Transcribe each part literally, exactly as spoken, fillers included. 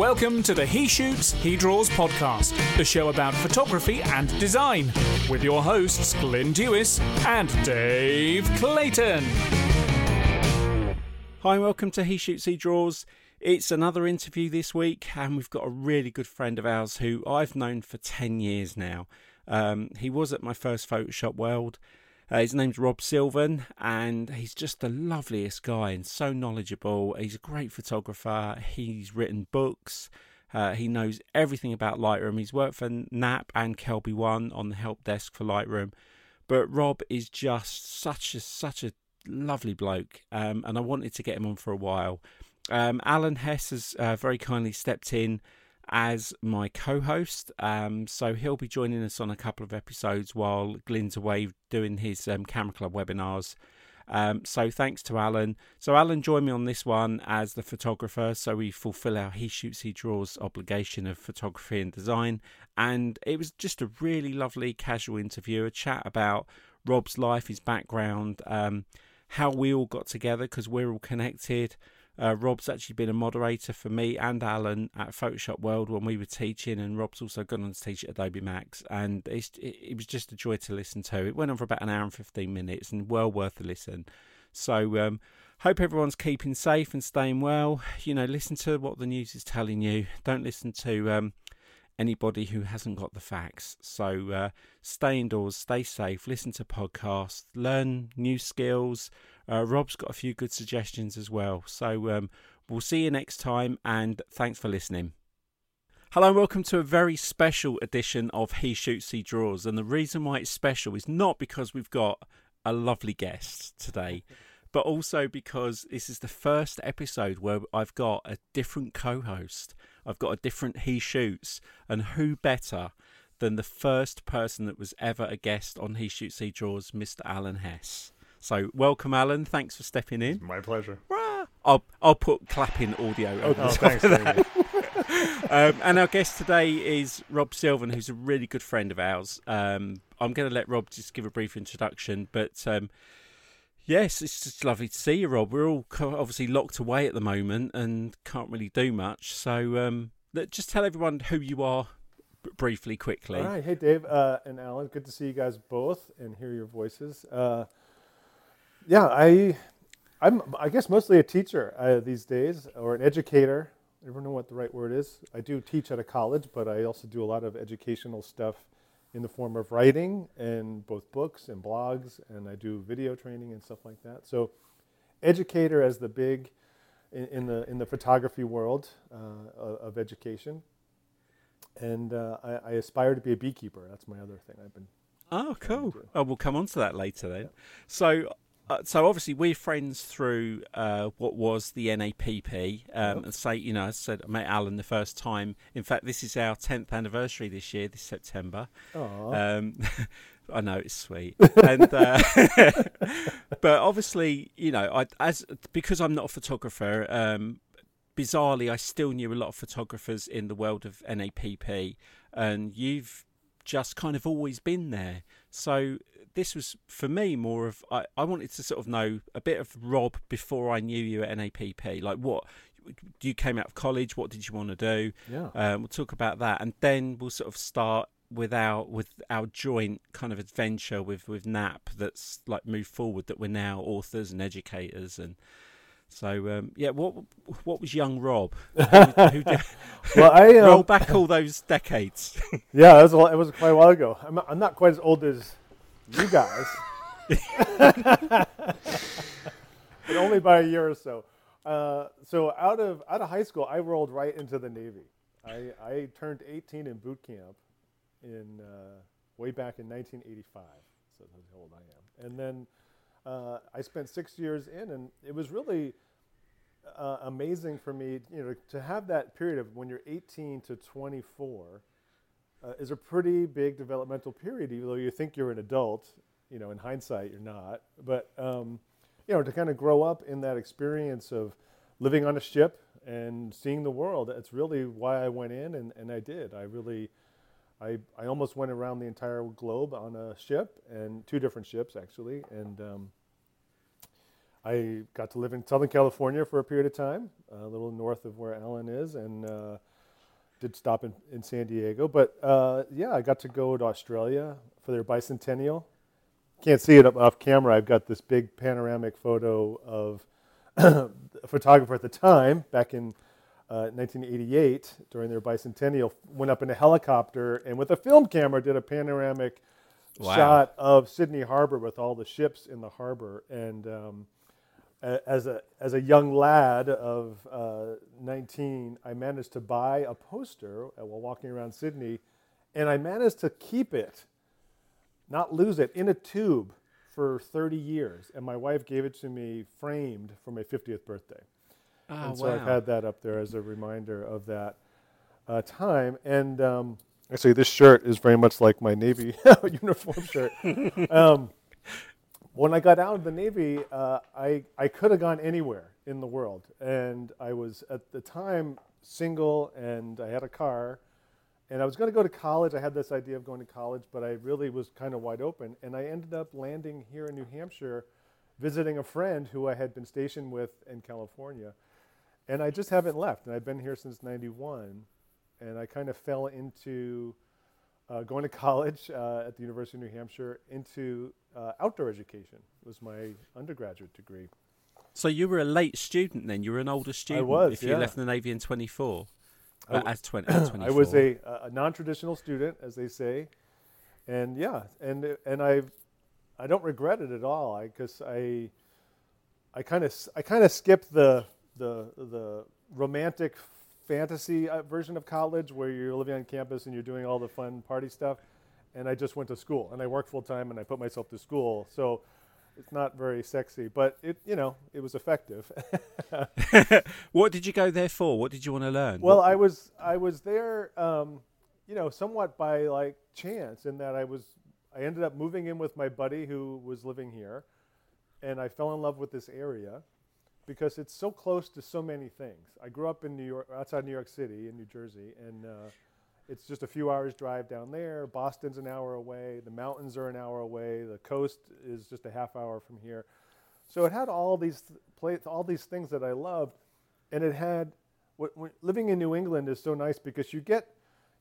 Welcome to the He Shoots, He Draws podcast, the show about photography and design, with your hosts Glyn Dewis and Dave Clayton. Hi, and welcome to He Shoots, He Draws. It's another interview this week, and we've got a really good friend of ours who I've known for ten years now. Um, he was at my first Photoshop World. Uh, his name's Rob Sylvan, and he's just the loveliest guy and so knowledgeable. He's a great photographer. He's written books. Uh, he knows everything about Lightroom. He's worked for N A P P and Kelby One on the help desk for Lightroom. But Rob is just such a, such a lovely bloke, um, and I wanted to get him on for a while. Um, Alan Hess has uh, very kindly stepped in as my co-host, um, so he'll be joining us on a couple of episodes while Glyn's away doing his um, Camera Club webinars. Um, so thanks to Alan. So Alan joined me on this one as the photographer, so we fulfil our He Shoots, He Draws obligation of photography and design. And it was just a really lovely casual interview, a chat about Rob's life, his background, um, how we all got together because we're all connected. Uh, Rob's actually been a moderator for me and Alan at Photoshop World when we were teaching, and Rob's also gone on to teach at Adobe Max, and it's, it, it was just a joy to listen to. It went on for about an hour and fifteen minutes and well worth a listen. So um, hope everyone's keeping safe and staying well. You know, listen to what the news is telling you. Don't listen to um, anybody who hasn't got the facts. So uh, stay indoors, stay safe, listen to podcasts, learn new skills. Uh, Rob's got a few good suggestions as well. So um, we'll see you next time, and thanks for listening. Hello and welcome to a very special edition of He Shoots, He Draws. And the reason why it's special is not because we've got a lovely guest today, but also because this is the first episode where I've got a different co-host. I've got a different He Shoots, and who better than the first person that was ever a guest on He Shoots, He Draws, Mister Alan Hess. So, welcome, Alan. Thanks for stepping in. It's my pleasure. Rah! I'll I'll put clapping audio over oh, the top thanks, of that. um, and our guest today is Rob Sylvan, who's a really good friend of ours. Um, I'm going to let Rob just give a brief introduction, but um, yes, it's just lovely to see you, Rob. We're all obviously locked away at the moment and can't really do much. So, um, let, just tell everyone who you are b- briefly, quickly. All right. Hey, Dave uh, and Alan. Good to see you guys both and hear your voices. Uh, Yeah, I, I'm. I guess mostly a teacher uh, these days, or an educator. I never know what the right word is. I do teach at a college, but I also do a lot of educational stuff in the form of writing and both books and blogs, and I do video training and stuff like that. So, educator as the big in, in the in the photography world uh, of education, and uh, I, I aspire to be a beekeeper. That's my other thing. I've been. Oh, cool. Oh, we'll come on to that later then. Yeah. So. Uh, so obviously we're friends through uh, what was the N A P P. Um, yep. And say, you know, I said I met Alan the first time. In fact, this is our tenth anniversary this year, this September. Um, I know, it's sweet. and uh, but obviously, you know, I as because I'm not a photographer. Um, bizarrely, I still knew a lot of photographers in the world of N A P P, and you've just kind of always been there. So. This was, for me, more of... I, I wanted to sort of know a bit of Rob before I knew you at N A P P. Like, what... You came out of college. What did you want to do? Yeah. Um, we'll talk about that. And then we'll sort of start with our, with our joint kind of adventure with, with N A P P that's, like, moved forward, that we're now authors and educators. And so, um, yeah, what what was young Rob? who, who did, well, I... Um, roll back all those decades. yeah, it was, a, it was quite a while ago. I'm not, I'm not quite as old as... you guys, but only by a year or so. Uh, so out of out of high school, I rolled right into the Navy. I, I turned eighteen in boot camp in uh, way back in nineteen eighty-five. So that's how old I am. And then uh, I spent six years in, and it was really uh, amazing for me, you know, to have that period of when you're eighteen to twenty-four. Uh, is a pretty big developmental period, even though you think you're an adult. You know, in hindsight, you're not. But, um, you know, to kind of grow up in that experience of living on a ship and seeing the world, that's really why I went in, and, and I did. I really, I I almost went around the entire globe on a ship, and two different ships, actually. And um, I got to live in Southern California for a period of time, a little north of where Alan is, and... Uh, did stop in, in San Diego. But uh, yeah, I got to go to Australia for their bicentennial. Can't see it up off camera. I've got this big panoramic photo of a photographer at the time, back in uh, nineteen eighty-eight, during their bicentennial, went up in a helicopter and with a film camera did a panoramic wow. shot of Sydney Harbor with all the ships in the harbor. And um, as a as a young lad of uh, nineteen, I managed to buy a poster while walking around Sydney, and I managed to keep it, not lose it, in a tube for thirty years. And my wife gave it to me framed for my fiftieth birthday. Oh, and so wow. I've had that up there as a reminder of that uh, time. And um, actually, this shirt is very much like my Navy uniform shirt. Um, when I got out of the Navy, uh, I, I could have gone anywhere in the world. And I was, at the time, single, and I had a car. And I was going to go to college. I had this idea of going to college, but I really was kind of wide open. And I ended up landing here in New Hampshire, visiting a friend who I had been stationed with in California. And I just haven't left. And I've been here since ninety-one. And I kind of fell into uh, going to college uh, at the University of New Hampshire into uh, outdoor education. It was my undergraduate degree. So you were a late student then. You were an older student. I was, if yeah. you left the Navy in twenty-four. Uh, at twenty, at twenty-four. I was a, a non-traditional student, as they say, and yeah, and and I, I don't regret it at all. I because I, I kind of I kind of skipped the the the romantic fantasy version of college where you're living on campus and you're doing all the fun party stuff, and I just went to school and I worked full time and I put myself to school. So it's not very sexy, but it, you know, it was effective. What did you go there for? What did you want to learn? Well, what? I was, I was there, um, you know, somewhat by like chance, in that I was, I ended up moving in with my buddy who was living here, and I fell in love with this area because it's so close to so many things. I grew up in New York, outside New York City in New Jersey, and uh, it's just a few hours drive down there. Boston's an hour away. The mountains are an hour away. The coast is just a half hour from here. So it had all these th- place, all these things that I loved, and it had. What, what, living in New England is so nice because you get,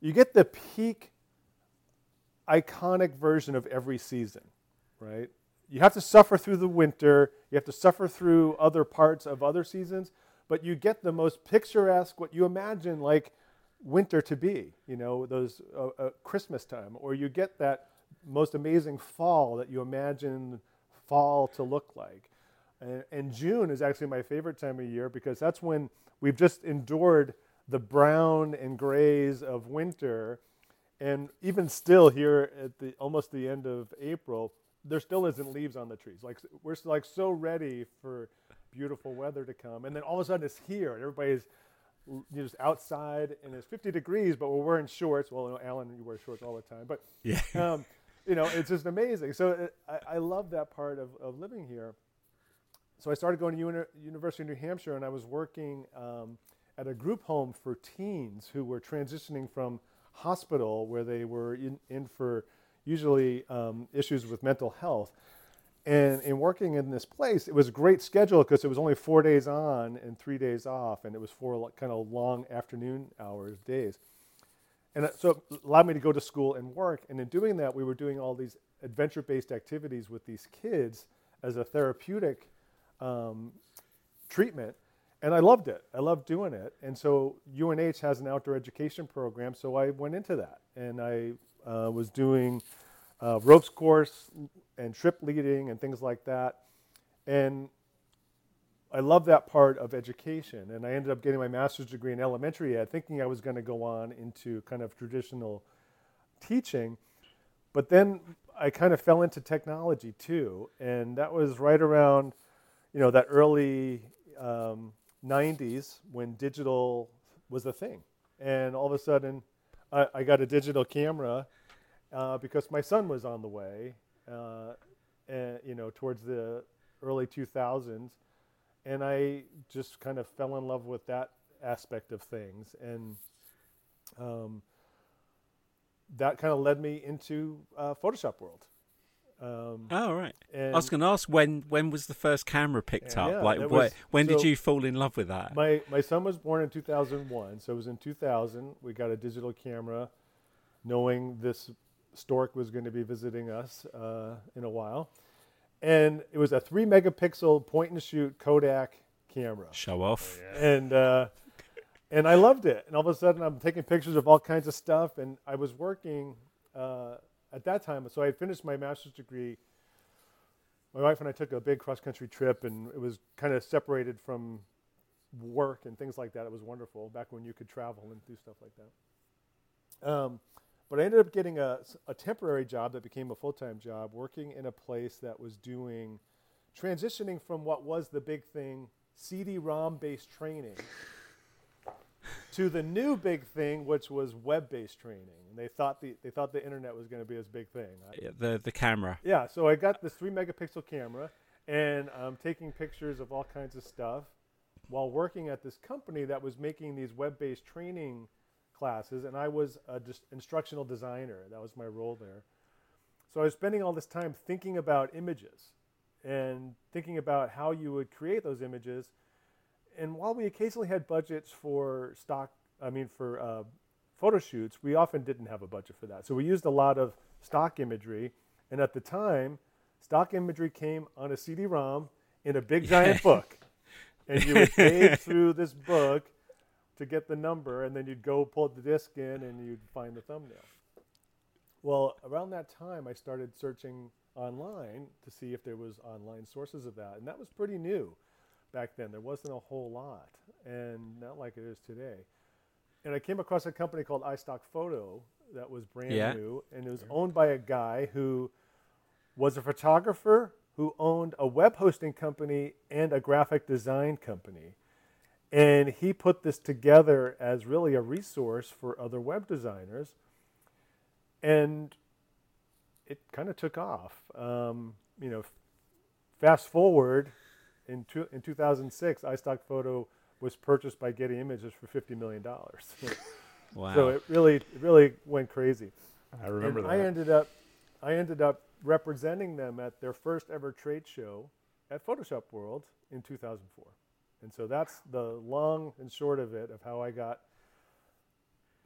you get the peak, iconic version of every season, right? You have to suffer through the winter. You have to suffer through other parts of other seasons, but you get the most picturesque, what you imagine like winter to be, you know, those uh, uh, Christmas time, or you get that most amazing fall that you imagine fall to look like. And, and June is actually my favorite time of year because that's when we've just endured the brown and grays of winter, and even still here at the almost the end of April, there still isn't leaves on the trees. Like we're like so ready for beautiful weather to come, and then all of a sudden it's here, and everybody's you're just outside, and it's fifty degrees, but we're wearing shorts. Well, you know, Alan, you wear shorts all the time, but yeah. um, you know, it's just amazing. So it, I, I love that part of, of living here. So I started going to uni- University of New Hampshire, and I was working um, at a group home for teens who were transitioning from hospital, where they were in, in for usually um, issues with mental health. And in working in this place, it was a great schedule because it was only four days on and three days off, and it was four kind of long afternoon hours, days. And so it allowed me to go to school and work. And in doing that, we were doing all these adventure-based activities with these kids as a therapeutic um, treatment. And I loved it. I loved doing it. And so U N H has an outdoor education program, so I went into that. And I uh, was doing uh, ropes course, and trip leading and things like that. And I love that part of education. And I ended up getting my master's degree in elementary ed, thinking I was going to go on into kind of traditional teaching. But then I kind of fell into technology too. And that was right around, you know, that early um, nineties when digital was a thing. And all of a sudden I, I got a digital camera uh, because my son was on the way. Uh, and, you know, towards the early two thousands, and I just kind of fell in love with that aspect of things, and um, that kind of led me into uh, Photoshop World, Um, oh, right. I was going to ask, when when was the first camera picked up? Yeah, like, where, was, when so did you fall in love with that? My, my son was born in two thousand one, so it was in two thousand. We got a digital camera, knowing this stork was going to be visiting us uh, in a while. And it was a three megapixel point-and-shoot Kodak camera. Show off. Yeah. And uh, and I loved it. And all of a sudden, I'm taking pictures of all kinds of stuff, and I was working... Uh, at that time, so I had finished my master's degree. My wife and I took a big cross-country trip, and it was kind of separated from work and things like that. It was wonderful, back when you could travel and do stuff like that. Um, but I ended up getting a, a temporary job that became a full-time job, working in a place that was doing, transitioning from what was the big thing, C D ROM-based training, to the new big thing, which was web-based training. And they thought the they thought the internet was going to be this big thing. Yeah, the the camera. Yeah, so I got this three megapixel camera, and I'm taking pictures of all kinds of stuff while working at this company that was making these web-based training classes, and I was a dis- instructional designer. That was my role there. So I was spending all this time thinking about images and thinking about how you would create those images. And while we occasionally had budgets for stock, I mean, for uh, photo shoots, we often didn't have a budget for that. So we used a lot of stock imagery. And at the time, stock imagery came on a C D ROM in a big, giant yeah. book. And you would page through this book to get the number, and then you'd go pull the disc in, and you'd find the thumbnail. Well, around that time, I started searching online to see if there was online sources of that. And that was pretty new. Back then, there wasn't a whole lot, and not like it is today. And I came across a company called iStockphoto that was brand yeah. new, and it was owned by a guy who was a photographer who owned a web hosting company and a graphic design company. And he put this together as really a resource for other web designers, and it kind of took off. Um, you know, f- fast forward... In, two, in two thousand six, iStockphoto was purchased by Getty Images for fifty million dollars. Wow. So it really it really went crazy. I remember and that. I ended up I ended up representing them at their first ever trade show at Photoshop World in two thousand four. And so that's the long and short of it of how I got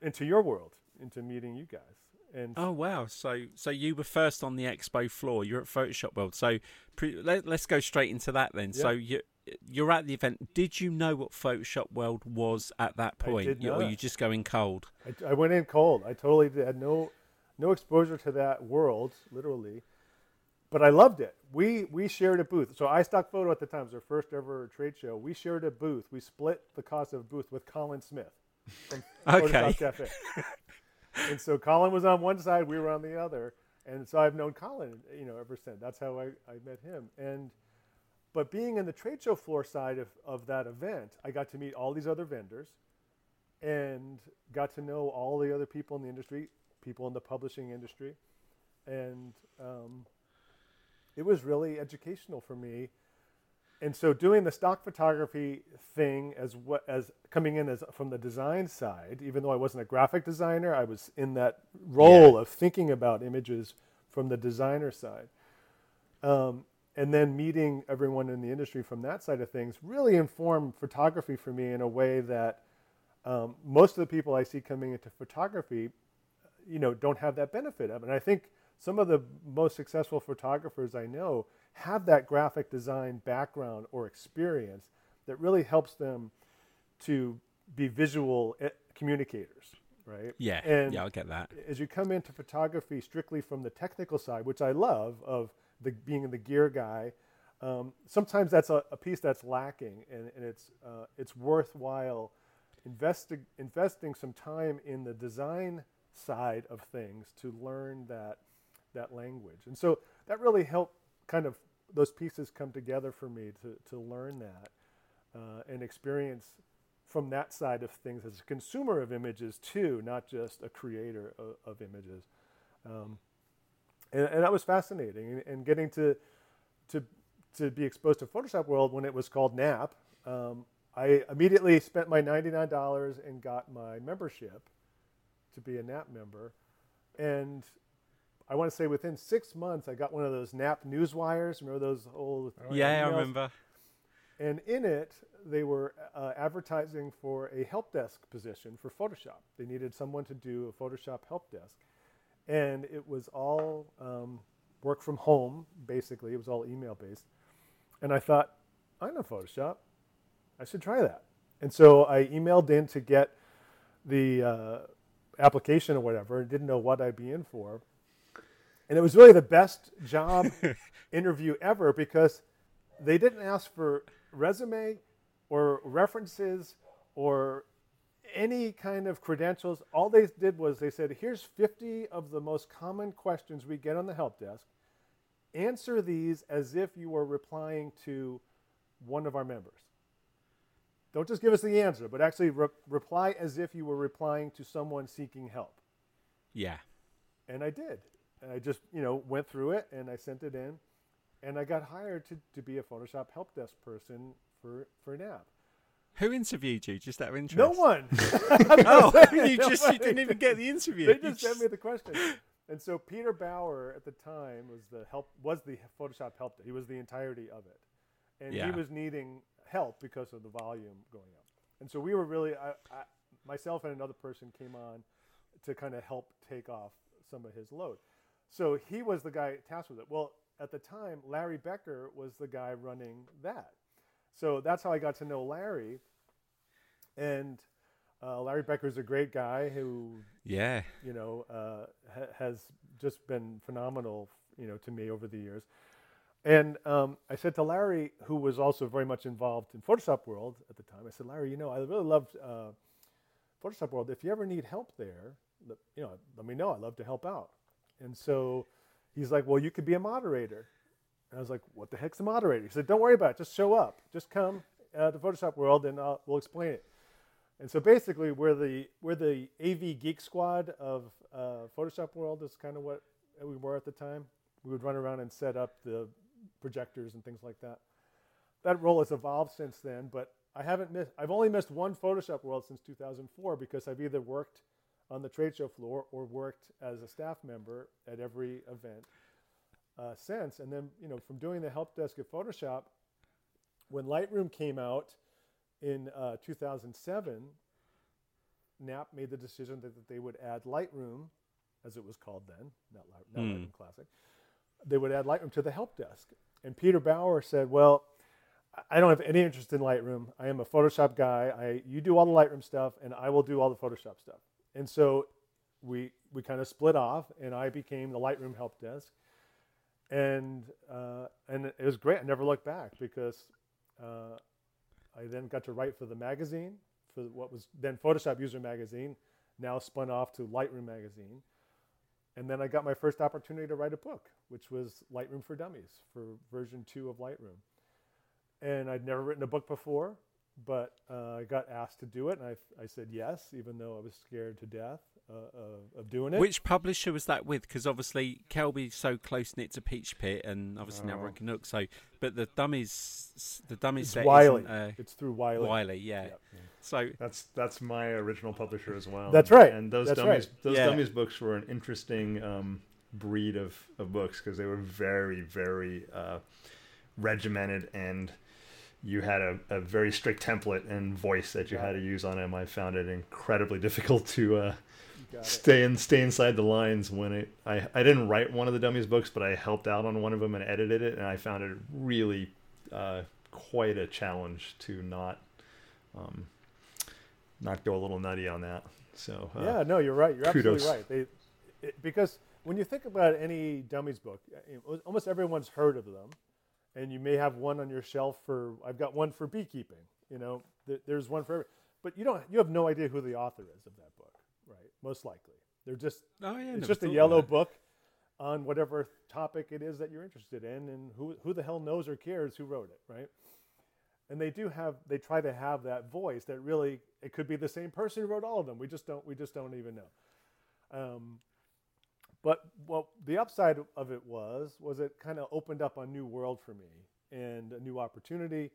into your world, into meeting you guys. And oh wow! So so you were first on the expo floor. You're at Photoshop World. So pre- let, let's go straight into that then. Yep. So you you're at the event. Did you know what Photoshop World was at that point? I did not. Or were you just going cold? I, I went in cold. I totally did. had no no exposure to that world, literally. But I loved it. We we shared a booth. So iStockphoto at the time was their first ever trade show. We shared a booth. We split the cost of a booth with Colin Smith from Photoshop Cafe. And so Colin was on one side, we were on the other. And so I've known Colin, you know, ever since. That's how I, I met him. And but being in the trade show floor side of, of that event, I got to meet all these other vendors and got to know all the other people in the industry, people in the publishing industry. And um, it was really educational for me. And so doing the stock photography thing as what as coming in as from the design side, even though I wasn't a graphic designer, I was in that role yeah. of thinking about images from the designer side. Um, and then meeting everyone in the industry from that side of things really informed photography for me in a way that um, most of the people I see coming into photography, you know, don't have that benefit of. And I think some of the most successful photographers I know have that graphic design background or experience that really helps them to be visual communicators, right? Yeah, and yeah, I'll get that. As you come into photography strictly from the technical side, which I love, of the being the gear guy, um, sometimes that's a, a piece that's lacking, and, and it's uh, it's worthwhile investi- investing some time in the design side of things to learn that that language. And so that really helped kind of those pieces come together for me to, to learn that uh, and experience from that side of things as a consumer of images too, not just a creator of, of images. Um, and, and that was fascinating. And, and getting to to to be exposed to Photoshop World when it was called N A P P, um, I immediately spent my ninety-nine dollars and got my membership to be a N A P P member. And I I want to say within six months, I got one of those N A P P newswires. Remember those old? Yeah, emails? I remember. And in it, they were uh, advertising for a help desk position for Photoshop. They needed someone to do a Photoshop help desk. And it was all um, work from home, basically. It was all email-based. And I thought, I know Photoshop. I should try that. And so I emailed in to get the uh, application or whatever. Didn't know what I'd be in for. And it was really the best job interview ever because they didn't ask for resume or references or any kind of credentials. All they did was they said, here's fifty of the most common questions we get on the help desk. Answer these as if you were replying to one of our members. Don't just give us the answer, but actually re- reply as if you were replying to someone seeking help. Yeah. And I did. And I just, you know, went through it and I sent it in. And I got hired to, to be a Photoshop help desk person for, for N A P P. Who interviewed you? Just out of interest? No one. no, saying, you just you didn't even get the interview. They just, just sent me the question. And so Peter Bauer at the time was the help was the Photoshop help desk. He was the entirety of it, and yeah. he was needing help because of the volume going up. And so we were really, I, I, myself and another person came on to kind of help take off some of his load. So he was the guy tasked with it. Well. At the time, Larry Becker was the guy running that. So that's how I got to know Larry. And uh, Larry Becker is a great guy who, yeah, you know, uh, ha- has just been phenomenal, you know, to me over the years. And um, I said to Larry, who was also very much involved in Photoshop World at the time, I said, Larry, you know, I really loved uh, Photoshop World. If you ever need help there, let, you know, let me know. I'd love to help out. And so... he's like, well, you could be a moderator. And I was like, what the heck's a moderator? He said, don't worry about it. Just show up. Just come uh, to Photoshop World, and I'll, we'll explain it. And so basically, we're the we're the A V Geek Squad of uh, Photoshop World is kind of what we were at the time. We would run around and set up the projectors and things like that. That role has evolved since then, but I haven't missed. I've only missed one Photoshop World since two thousand four because I've either worked on the trade show floor or worked as a staff member at every event uh, since. And then, you know, from doing the help desk at Photoshop, when Lightroom came out in uh, two thousand seven, N A P P made the decision that, that they would add Lightroom, as it was called then, not, Light- not mm. Lightroom Classic. They would add Lightroom to the help desk. And Peter Bauer said, well, I don't have any interest in Lightroom. I am a Photoshop guy. I You do all the Lightroom stuff, and I will do all the Photoshop stuff. And so we we kind of split off, and I became the Lightroom help desk. And uh, and it was great. I never looked back because uh, I then got to write for the magazine, for what was then Photoshop User Magazine, now spun off to Lightroom Magazine. And then I got my first opportunity to write a book, which was Lightroom for Dummies, for version two of Lightroom. And I'd never written a book before. But uh, I got asked to do it, and I I said yes, even though I was scared to death uh, of, of doing it. Which publisher was that with? Because obviously Kelby's so close knit to Peachpit, and obviously oh. now Rocky Nook. So, but the dummies, the dummies. It's set Wiley. Uh, it's through Wiley. Wiley, yeah. Yep. So that's that's my original publisher as well. That's right. And those that's dummies, right. those yeah. dummies books were an interesting um, breed of of books because they were very very uh, regimented and. You had a, a very strict template and voice that you had to use on them. I found it incredibly difficult to uh, stay in, stay inside the lines when it. I, I didn't write one of the dummies books, but I helped out on one of them and edited it, and I found it really uh, quite a challenge to not um, not go a little nutty on that. So uh, yeah, no, you're right. You're kudos. Absolutely right. They, it, because when you think about any dummies book, almost everyone's heard of them. And you may have one on your shelf for, I've got one for beekeeping, you know, th- there's one for every, but you don't, you have no idea who the author is of that book, right? Most likely. They're just, oh, yeah, it's just a yellow that. book on whatever topic it is that you're interested in and who, who the hell knows or cares who wrote it, right? And they do have, they try to have that voice that really, it could be the same person who wrote all of them. We just don't, we just don't even know. Um, But what the upside of it was, was it kind of opened up a new world for me and a new opportunity.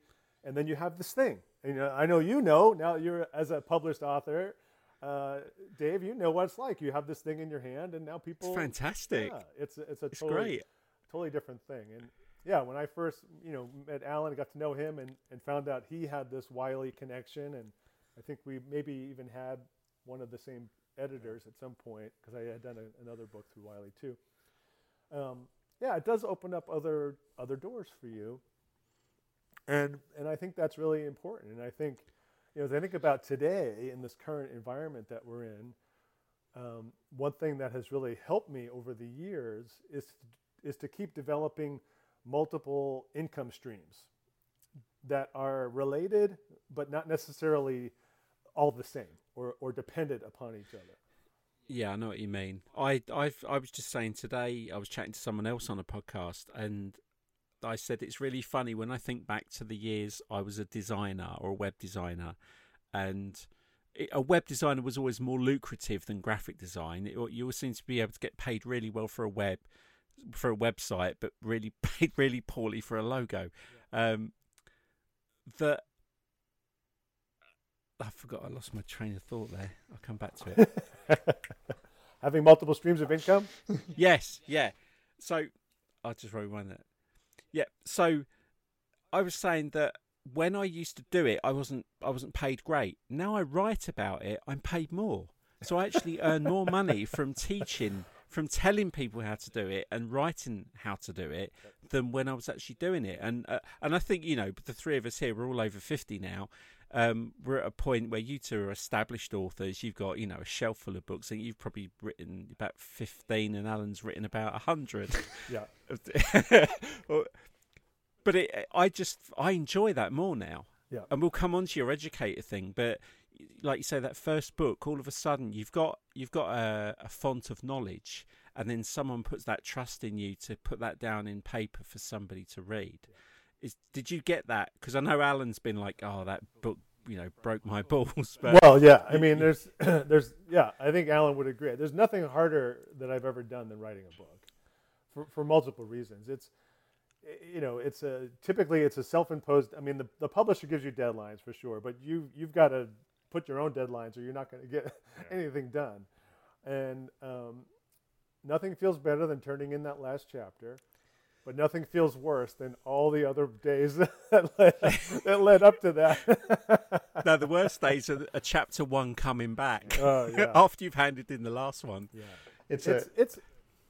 And then you have this thing. And I know you know, now you're as a published author, uh, Dave, you know what it's like. You have this thing in your hand, and now people. It's fantastic. Yeah, it's it's a it's totally, great. totally different thing. And yeah, when I first you know met Alan, got to know him, and and found out he had this Wiley connection, and I think we maybe even had one of the same editors at some point because I had done a, another book through Wiley too. Um, yeah, it does open up other other doors for you. And and I think that's really important. And I think, you know, as I think about today in this current environment that we're in, um, one thing that has really helped me over the years is is to keep developing multiple income streams that are related, but not necessarily all the same or, or dependent upon each other. Yeah, I know what you mean. I I've, I was just saying today, I was chatting to someone else on a podcast, and I said it's really funny when I think back to the years I was a designer or a web designer, and it, a web designer was always more lucrative than graphic design. It, you always seem to be able to get paid really well for a web, for a website, but really paid really poorly for a logo. Yeah. Um, that I forgot. I lost my train of thought there. I'll come back to it. Having multiple streams of income. Yes. Yeah. So I'll just rewind that. Yeah, so I was saying that when I used to do it, I wasn't I wasn't paid great. Now I write about it, I'm paid more. So I actually earn more money from teaching, from telling people how to do it and writing how to do it than when I was actually doing it. And uh, and I think, you know, the three of us here, we're all over fifty now. Um, we're at a point where you two are established authors. You've got, you know, a shelf full of books, and you've probably written about fifteen, and Alan's written about a hundred. Yeah. But it, I just I enjoy that more now. Yeah. And we'll come on to your educator thing, but like you say, that first book, all of a sudden you've got you've got a, a font of knowledge, and then someone puts that trust in you to put that down in paper for somebody to read. Yeah. Is, did you get that? Because I know Alan's been like, "Oh, that book, you know, broke my balls." But well, yeah. I mean, there's, there's, yeah. I think Alan would agree. There's nothing harder that I've ever done than writing a book, for for multiple reasons. It's, you know, it's a typically it's a self-imposed. I mean, the, the publisher gives you deadlines for sure, but you you've got to put your own deadlines, or you're not going to get yeah. anything done. And um, nothing feels better than turning in that last chapter. But nothing feels worse than all the other days that led, that led up to that. No, the worst days are a chapter one coming back oh, yeah. after you've handed in the last one. Yeah, it's it's, a, it's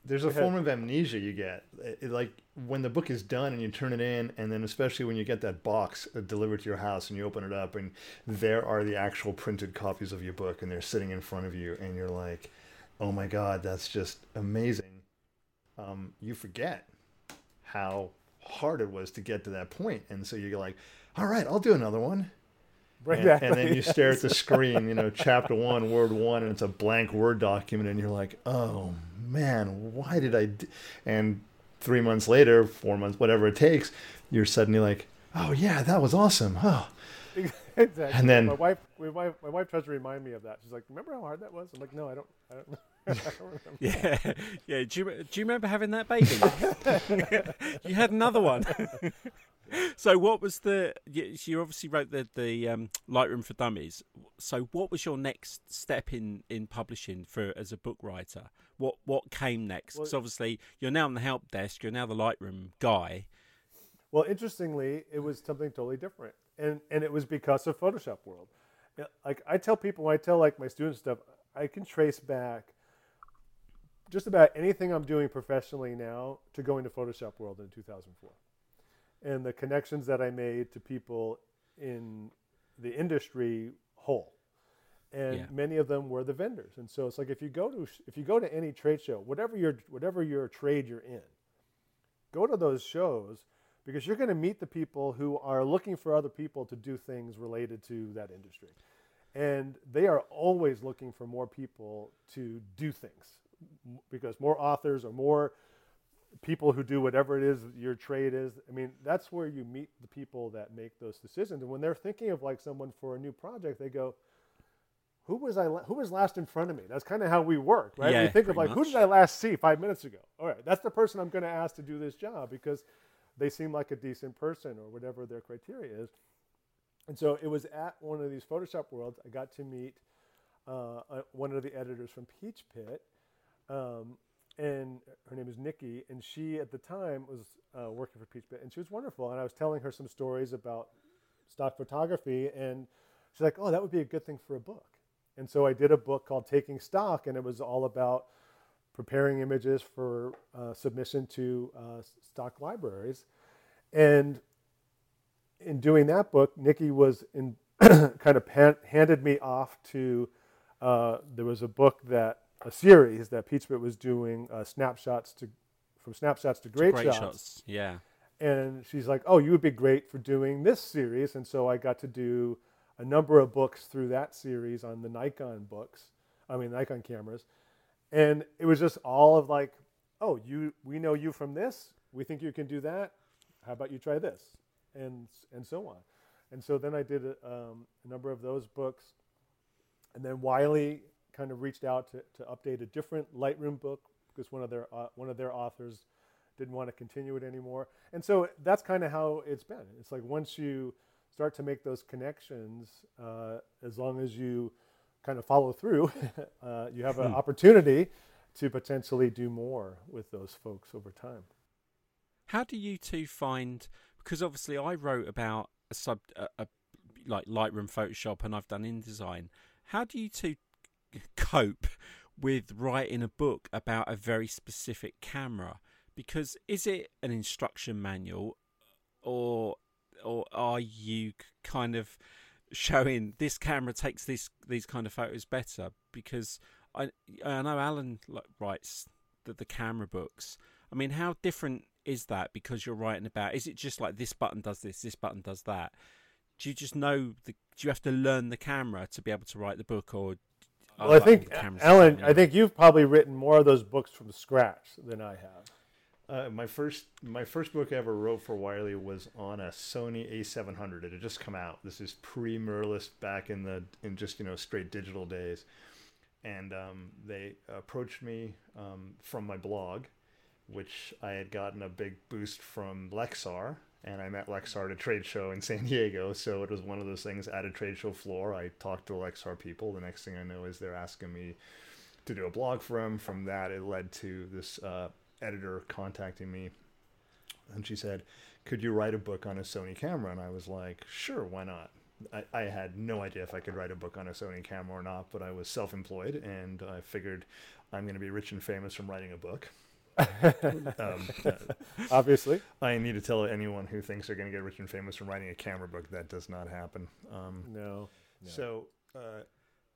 there's a form of amnesia you get, it, it, like when the book is done and you turn it in, and then especially when you get that box delivered to your house and you open it up and there are the actual printed copies of your book and they're sitting in front of you and you're like, oh my God, that's just amazing. Um, you forget how hard it was to get to that point. And so you're like, all right, I'll do another one. Right. And, and then you yes. stare at the screen, you know, chapter one, word one, and it's a blank Word document. And you're like, oh man, why did I do? And three months later, four months, whatever it takes, you're suddenly like, oh yeah, that was awesome. Oh, exactly. And then my wife, my wife, my wife tries to remind me of that. She's like, remember how hard that was? I'm like, no, I don't, I don't know. yeah, yeah. Do you do you remember having that baby? You had another one. So what was the? You obviously wrote the the um, Lightroom for Dummies. So what was your next step in, in publishing for as a book writer? What what came next? Because well, obviously you're now on the help desk. You're now the Lightroom guy. Well, interestingly, it was something totally different, and and it was because of Photoshop World. Like I tell people, when I tell like my students stuff, I can trace back just about anything I'm doing professionally now to going to Photoshop World in two thousand four. And the connections that I made to people in the industry whole. And yeah. many of them were the vendors. And so it's like, if you go to, if you go to any trade show, whatever your, whatever your trade you're in, go to those shows because you're going to meet the people who are looking for other people to do things related to that industry. And they are always looking for more people to do things. Because more authors or more people who do whatever it is your trade is, I mean, that's where you meet the people that make those decisions. And when they're thinking of like someone for a new project, they go, who was I? La- who was last in front of me? That's kind of how we work, right? Yeah, we think of like, much. Who did I last see five minutes ago? All right, that's the person I'm going to ask to do this job because they seem like a decent person or whatever their criteria is. And so it was at one of these Photoshop Worlds I got to meet uh, one of the editors from Peachpit, um, and her name is Nikki, and she at the time was uh, working for Peachpit, and she was wonderful. And I was telling her some stories about stock photography, and she's like, "Oh, that would be a good thing for a book." And so I did a book called Taking Stock, and it was all about preparing images for uh, submission to uh, stock libraries. And in doing that book, Nikki was in kind of pan- handed me off to, uh, there was a book that, a series that Peachpit was doing, uh, snapshots to, from snapshots to great, great shots. shots. Yeah. And she's like, "Oh, you would be great for doing this series." And so I got to do a number of books through that series on the Nikon books, I mean, Nikon cameras. And it was just all of like, "Oh, you, we know you from this. We think you can do that. How about you try this?" And and so on. And so then I did a, um, a number of those books. And then Wiley kind of reached out to, to update a different Lightroom book because one of their uh, one of their authors didn't want to continue it anymore. And so that's kind of how it's been. It's like once you start to make those connections, uh, as long as you kind of follow through, uh, you have an opportunity to potentially do more with those folks over time. How do you two find, because obviously I wrote about a sub, a, a, like Lightroom, Photoshop, and I've done InDesign. How do you two cope with writing a book about a very specific camera? Because is it an instruction manual, or or are you kind of showing this camera takes this these kind of photos better? Because I I know Alan writes the, the camera books. I mean, how different is that? Because you're writing about, is it just like this button does this, this button does that? Do you just know the, do you have to learn the camera to be able to write the book? Or well, I think Alan, I think you've probably written more of those books from scratch than I have. Uh, my first my first book I ever wrote for Wiley was on a Sony A seven hundred. It had just come out. This is pre-mirrorless, back in the in just you know straight digital days, and um, they approached me um, from my blog, which I had gotten a big boost from Lexar, and I met Lexar at a trade show in San Diego. So it was one of those things at a trade show floor. I talked to Lexar people. The next thing I know is they're asking me to do a blog for them. From that, it led to this uh, editor contacting me, and she said, "Could you write a book on a Sony camera?" And I was like, "Sure, why not?" I, I had no idea if I could write a book on a Sony camera or not, but I was self-employed, and I figured I'm going to be rich and famous from writing a book. um, uh, Obviously, I need to tell anyone who thinks they're going to get rich and famous from writing a camera book that does not happen. Um, no, no. So uh,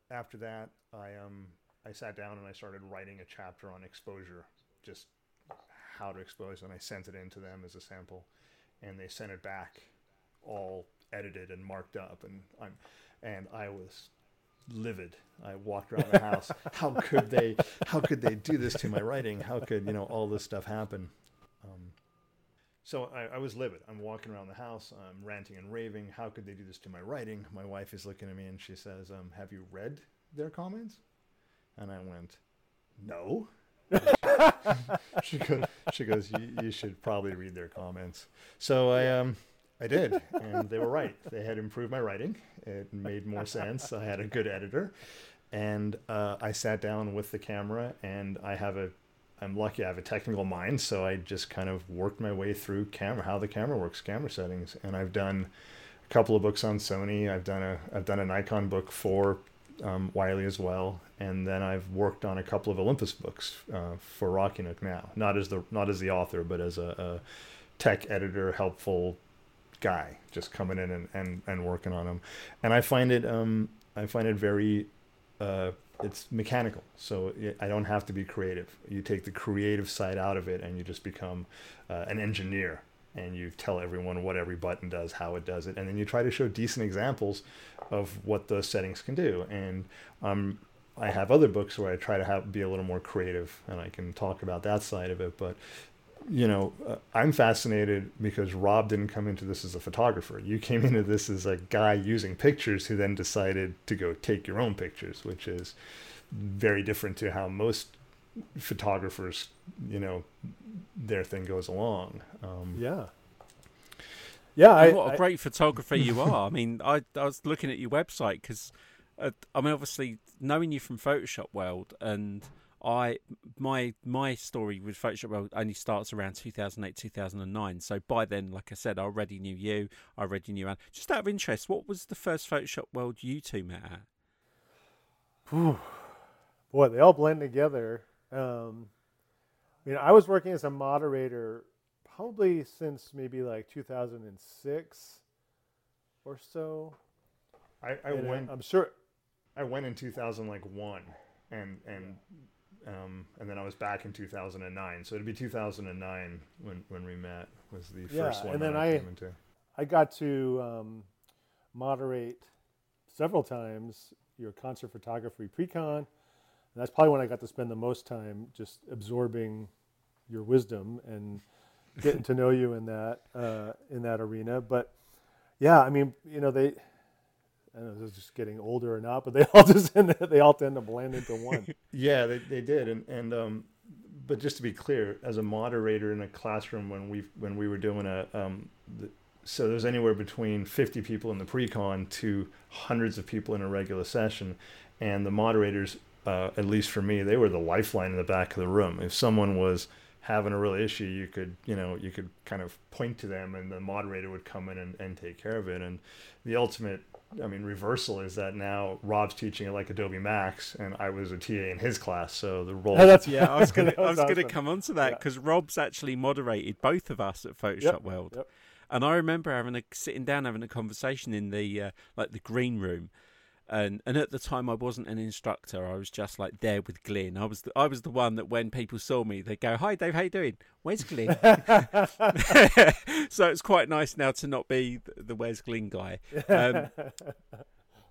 after that, I um I sat down and I started writing a chapter on exposure, just how to expose, and I sent it in to them as a sample, and they sent it back, all edited and marked up, and I'm and I was. livid. I walked around the house. How could they? How could they do this to my writing? How could you know all this stuff happen? Um, so I, I was livid. I'm walking around the house. I'm ranting and raving. How could they do this to my writing? My wife is looking at me and she says, um, "Have you read their comments?" And I went, "No." she goes, she goes you, "You should probably read their comments." So I um. I did, and they were right. They had improved my writing. It made more sense. I had a good editor, and uh, I sat down with the camera, and I have a, I'm lucky I have a technical mind, so I just kind of worked my way through camera, how the camera works, camera settings, and I've done a couple of books on Sony. I've done a, I've done a Nikon book for um, Wiley as well, and then I've worked on a couple of Olympus books uh, for Rocky Nook now. Not as the, not as the author, but as a, a tech editor, helpful guy just coming in and, and, and working on them. And I find it um I find it very uh it's mechanical, so it, I don't have to be creative. You take the creative side out of it and you just become uh, an engineer, and you tell everyone what every button does, how it does it, and then you try to show decent examples of what those settings can do. And um I have other books where I try to have be a little more creative, and I can talk about that side of it. But you know, uh, I'm fascinated because Rob didn't come into this as a photographer. You came into this as a guy using pictures who then decided to go take your own pictures, which is very different to how most photographers, you know, their thing goes along. Um, yeah. Yeah. I, what a I, great I, photographer you are. I mean, I, I was looking at your website because I mean, obviously, knowing you from Photoshop World, and I my my story with Photoshop World only starts around two thousand eight, two thousand nine. So by then, like I said, I already knew you. I already knew Anne. Just out of interest, what was the first Photoshop World you two met at? Whew. Boy, they all blend together. Um, I mean, I was working as a moderator probably since maybe like two thousand six or so. I, I went. I'm sure. I went in two thousand one, and and um, and then I was back in two thousand nine. So it'd be two thousand nine when, when we met was the yeah, first one. And then I I, came into. I got to um, moderate several times your concert photography pre-con, and that's probably when I got to spend the most time just absorbing your wisdom and getting to know you in that uh, in that arena. But yeah, I mean, you know they. I don't know if it was just getting older or not, but they all just end, they all tend to blend into one. Yeah, they they did, and and um, but just to be clear, as a moderator in a classroom when we when we were doing a um, the, so there's anywhere between fifty people in the pre-con to hundreds of people in a regular session, and the moderators, uh, at least for me, they were the lifeline in the back of the room. If someone was having a real issue, you could, you know, you could kind of point to them, and the moderator would come in and, and take care of it. And the ultimate, I mean, reversal is that now Rob's teaching at like Adobe Max, and I was a T A in his class, so the role. Oh, that's, yeah, I was gonna, I was awesome. gonna come on to that because yeah. Rob's actually moderated both of us at Photoshop yep, World, yep. And I remember having a sitting down having a conversation in the uh, like the green room. And and at the time, I wasn't an instructor. I was just like there with Glyn. I was the, I was the one that when people saw me, they go, "Hi, Dave, how you doing? Where's Glyn?" So it's quite nice now to not be the, the "Where's Glyn" guy. Um,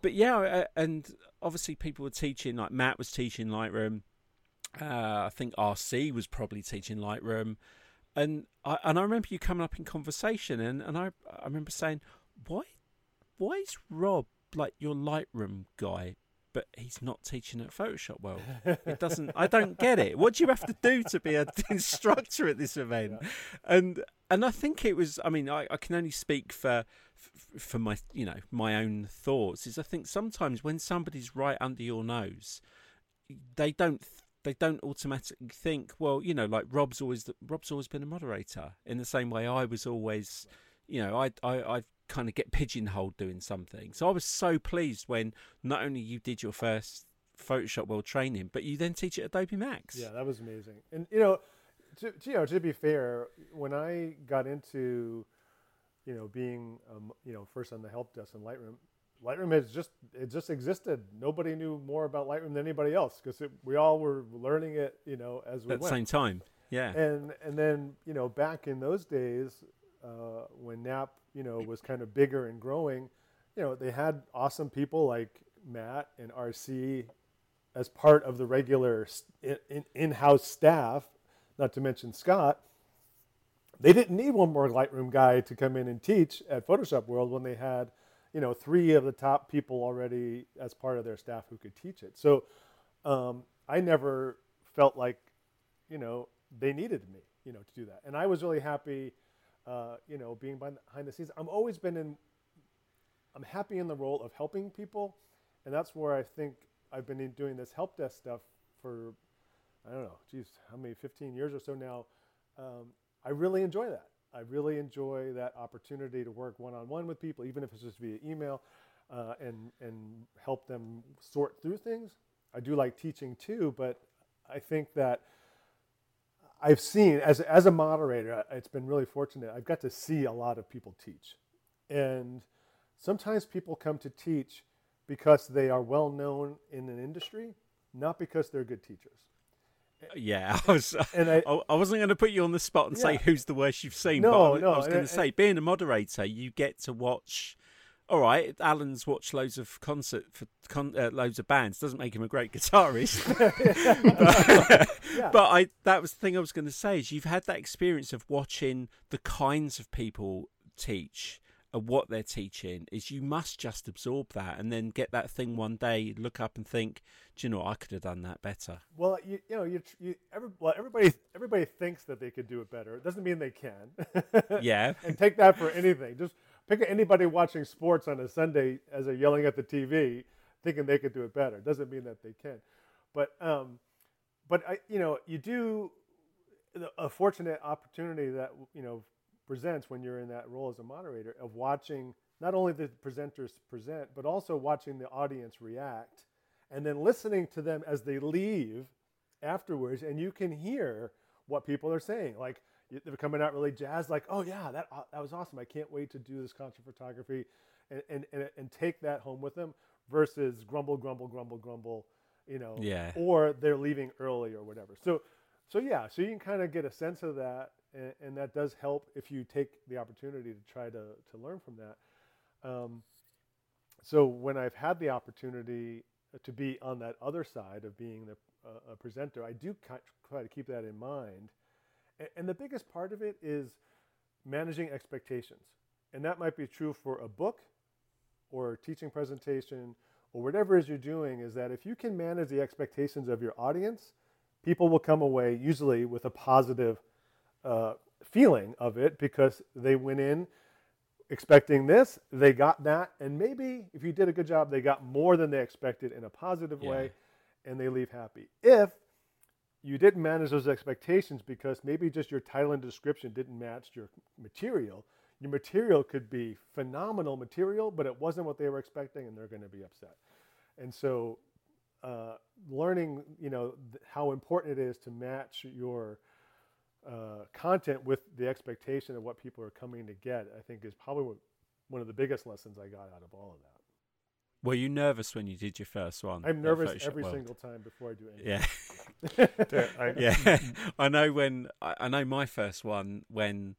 but yeah, and obviously people were teaching. Like Matt was teaching Lightroom. Uh, I think R C was probably teaching Lightroom. And I and I remember you coming up in conversation, and and I I remember saying, "Why, why is Rob like your Lightroom guy, but he's not teaching at Photoshop World? It doesn't, I don't get it. What do you have to do to be an instructor at this event?" Yeah. And and I think it was, I mean, I, I can only speak for for my, you know, my own thoughts, is I think sometimes when somebody's right under your nose, they don't they don't automatically think, well, you know, like Rob's always Rob's always been a moderator in the same way I was always, you know, I I I've kind of get pigeonholed doing something. So I was so pleased when not only you did your first Photoshop World training, but you then teach at Adobe Max. Yeah, that was amazing. And you know, to, to, you know, to be fair, when I got into, you know, being, um, you know, first on the help desk in Lightroom, Lightroom has just it just existed. Nobody knew more about Lightroom than anybody else because we all were learning it, you know, as we at went. At the same time, yeah. And and then you know, back in those days, uh, when N A P P, you know, was kind of bigger and growing, you know, they had awesome people like Matt and R C as part of the regular in, in-house staff, not to mention Scott. They didn't need one more Lightroom guy to come in and teach at Photoshop World when they had, you know, three of the top people already as part of their staff who could teach it. So um, I never felt like, you know, they needed me, you know, to do that. And I was really happy Uh, you know, being behind the scenes. I'm always been in, I'm happy in the role of helping people. And that's where I think I've been in doing this help desk stuff for, I don't know, geez, how many, fifteen years or so now. Um, I really enjoy that. I really enjoy that opportunity to work one-on-one with people, even if it's just via email, uh, and, and help them sort through things. I do like teaching too, but I think that I've seen, as as a moderator, it's been really fortunate. I've got to see a lot of people teach. And sometimes people come to teach because they are well known in an industry, not because they're good teachers. Yeah, I, was, and I, I wasn't going to put you on the spot and yeah. say who's the worst you've seen, no, but I, no, I was going to say, and, being a moderator, you get to watch, all right, Alan's watched loads of concert for con, uh, loads of bands. Doesn't make him a great guitarist. but, yeah. but I that was the thing I was going to say is you've had that experience of watching the kinds of people teach and what they're teaching is you must just absorb that and then get that thing one day, look up and think, do you know what? I could have done that better. Well, you, you know, you, you every, well, everybody everybody thinks that they could do it better. It doesn't mean they can. Yeah. And take that for anything. Just pick anybody watching sports on a Sunday as they're yelling at the T V. thinking they could do it better. Doesn't mean that they can. But, um, but I, you know, you do a fortunate opportunity that, you know, presents when you're in that role as a moderator of watching not only the presenters present, but also watching the audience react and then listening to them as they leave afterwards. And you can hear what people are saying. Like, they're coming out really jazzed, like, oh yeah, that that was awesome. I can't wait to do this concert photography and, and, and, and take that home with them, versus grumble, grumble, grumble, grumble, you know, yeah. Or they're leaving early or whatever. So, so yeah, so you can kind of get a sense of that. And, and that does help if you take the opportunity to try to, to learn from that. Um, so when I've had the opportunity to be on that other side of being the, uh, a presenter, I do try to keep that in mind. And, and the biggest part of it is managing expectations. And that might be true for a book or a teaching presentation or whatever it is you're doing, is that if you can manage the expectations of your audience, people will come away usually with a positive uh, feeling of it, because they went in expecting this, they got that, and maybe if you did a good job, they got more than they expected in a positive yeah. way, and they leave happy. If you didn't manage those expectations because maybe just your title and description didn't match your material, your material could be phenomenal material, but it wasn't what they were expecting, and they're going to be upset. And so uh, learning, you know, th- how important it is to match your Uh, content with the expectation of what people are coming to get, I think is probably what, one of the biggest lessons I got out of all of that. Were you nervous when you did your first one? I'm nervous every World? single time before I do anything. Yeah, I, yeah. I know when I, I know my first one, when,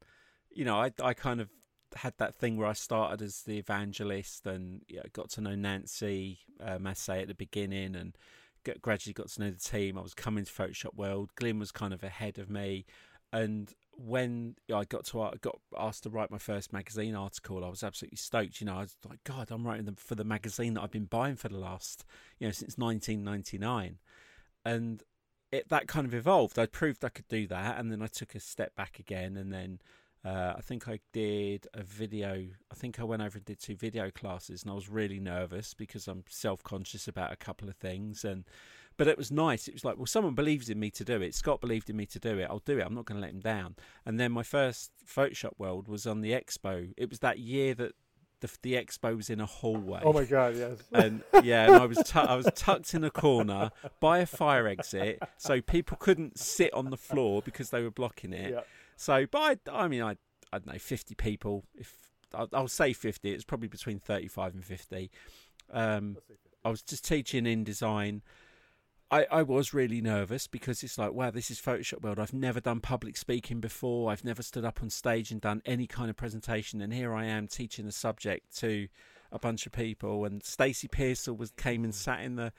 you know, I I kind of had that thing where I started as the evangelist and, you know, got to know Nancy uh, Massey at the beginning and get, gradually got to know the team. I was coming to Photoshop World. Glyn was kind of ahead of me. And when I got to got asked to write my first magazine article, I was absolutely stoked. You know, I was like, God, I'm writing them for the magazine that I've been buying for the last, you know, since nineteen ninety-nine. And it that kind of evolved. I proved I could do that, and then I took a step back again. And then uh, I think I did a video. I think I went over and did two video classes, and I was really nervous because I'm self-conscious about a couple of things. And But it was nice. It was like, well, someone believes in me to do it. Scott believed in me to do it. I'll do it. I'm not going to let him down. And then my first Photoshop World was on the expo. It was that year that the, the expo was in a hallway. Oh my God, yes. And yeah, and I was tu- I was tucked in a corner by a fire exit, so people couldn't sit on the floor because they were blocking it. Yeah. So, but I, I mean, I I don't know, fifty people. If I'll, I'll say fifty, it's probably between thirty-five and fifty. Um, I was just teaching InDesign. I, I was really nervous because it's like, wow, this is Photoshop World. I've never done public speaking before. I've never stood up on stage and done any kind of presentation. And here I am teaching a subject to a bunch of people. And Stacey Pearsall was came and sat in the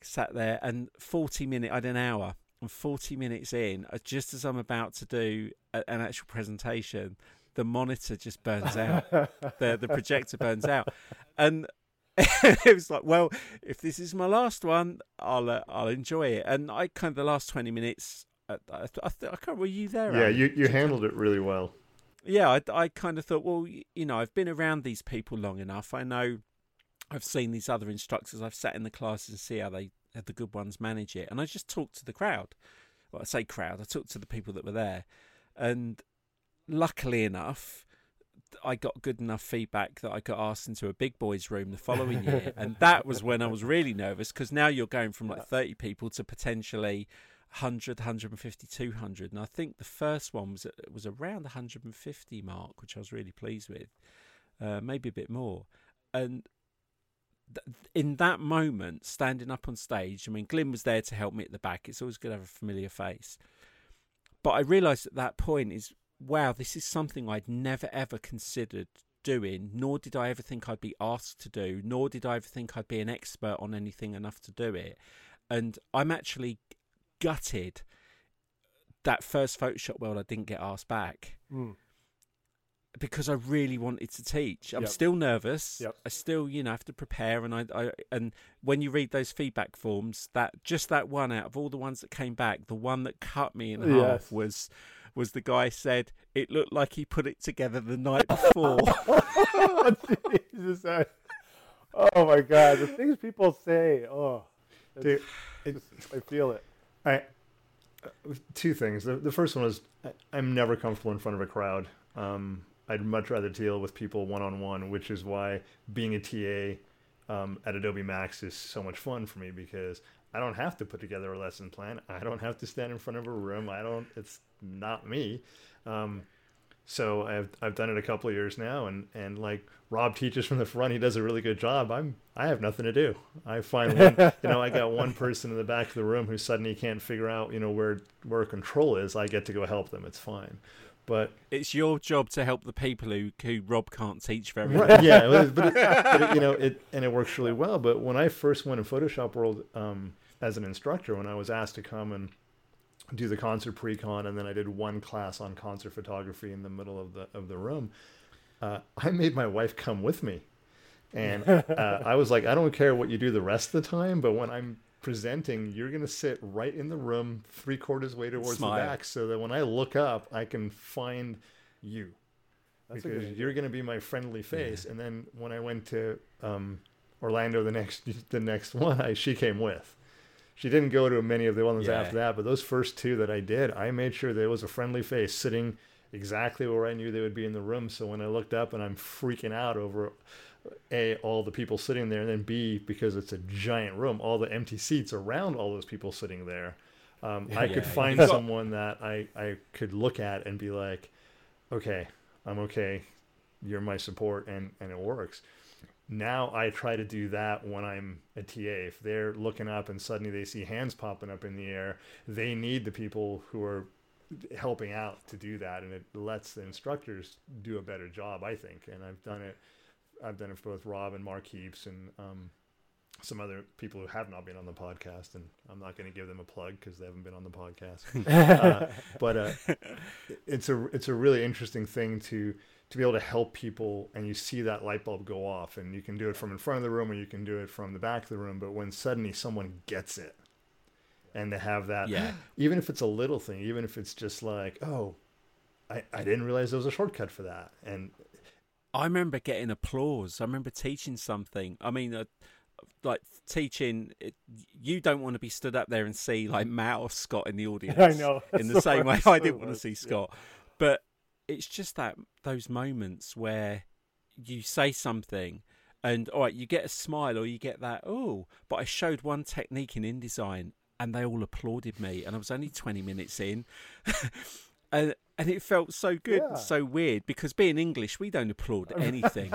sat there. And forty minutes, I had an hour. And forty minutes in, just as I'm about to do a, an actual presentation, the monitor just burns out. the the projector burns out. And it was like, well, if this is my last one, I'll uh, I'll enjoy it. And I kind of the last twenty minutes, I, I, I can't. Were you there? Yeah, Alan? you you handled it really well. Yeah, I, I kind of thought, well, you know, I've been around these people long enough. I know, I've seen these other instructors. I've sat in the classes and see how they the good ones manage it. And I just talked to the crowd. Well, I say crowd. I talked to the people that were there, and luckily enough, I got good enough feedback that I got asked into a big boys room the following year. And that was when I was really nervous, because now you're going from like thirty people to potentially one hundred, one fifty, two hundred. And I think the first one was was around the one hundred fifty mark, which I was really pleased with, uh, maybe a bit more. And th- in that moment, standing up on stage, I mean, Glyn was there to help me at the back. It's always good to have a familiar face. But I realised at that point is, wow, this is something I'd never, ever considered doing, nor did I ever think I'd be asked to do, nor did I ever think I'd be an expert on anything enough to do it. And I'm actually gutted that first Photoshop World I didn't get asked back mm. because I really wanted to teach. I'm yep. still nervous. Yep. I still, you know, have to prepare. And I, I, and when you read those feedback forms, that just that one out of all the ones that came back, the one that cut me in yes. half was... was the guy said it looked like he put it together the night before. Jesus, I, Oh my God, the things people say. Oh, dude, it, just, I feel it. I two things. The, the first one is I'm never comfortable in front of a crowd. Um, I'd much rather deal with people one-on-one, which is why being a T A um, at Adobe Max is so much fun for me, because I don't have to put together a lesson plan. I don't have to stand in front of a room. I don't. It's not me. Um, so I've I've done it a couple of years now, and, and like Rob teaches from the front. He does a really good job. I'm I have nothing to do. I find one, you know I got one person in the back of the room who suddenly can't figure out you know where where control is. I get to go help them. It's fine. But it's your job to help the people who, who Rob can't teach very well. Right, yeah, but, it, but it, you know, it and it works really well. But when I first went in Photoshop World um, as an instructor, when I was asked to come and do the concert pre-con, and then I did one class on concert photography in the middle of the of the room, uh, I made my wife come with me, and uh, I was like, I don't care what you do the rest of the time, but when I'm presenting, you're going to sit right in the room, three quarters way towards Smile. the back, so that when I look up, I can find you. That's because good... you're going to be my friendly face. Yeah. And then when I went to um, Orlando, the next the next one, I, she came with. She didn't go to many of the ones yeah. after that, but those first two that I did, I made sure there was a friendly face sitting exactly where I knew they would be in the room. So when I looked up and I'm freaking out over A, all the people sitting there, and then B, because it's a giant room, all the empty seats around all those people sitting there, um, I yeah, could find yeah. someone that I, I could look at and be like, okay, I'm okay, you're my support, and, and it works. Now I try to do that when I'm a T A. If they're looking up and suddenly they see hands popping up in the air, they need the people who are helping out to do that, and it lets the instructors do a better job, I think, and I've done it. I've done it for both Rob and Mark Heaps and um, some other people who have not been on the podcast, and I'm not going to give them a plug because they haven't been on the podcast. uh, but uh, it's a it's a really interesting thing to to be able to help people, and you see that light bulb go off, and you can do it from in front of the room or you can do it from the back of the room. But when suddenly someone gets it, and to have that, yeah. even if it's a little thing, even if it's just like, oh, I, I didn't realize there was a shortcut for that, and I remember getting applause. I remember teaching something. I mean, uh, like teaching, it, you don't want to be stood up there and see like Matt or Scott in the audience. I know. In the, the same way I didn't want to see Scott. Yeah. But it's just that those moments where you say something and, all right, you get a smile or you get that, oh, but I showed one technique in InDesign and they all applauded me and I was only twenty minutes in. and And it felt so good yeah. and so weird, because being English, we don't applaud anything.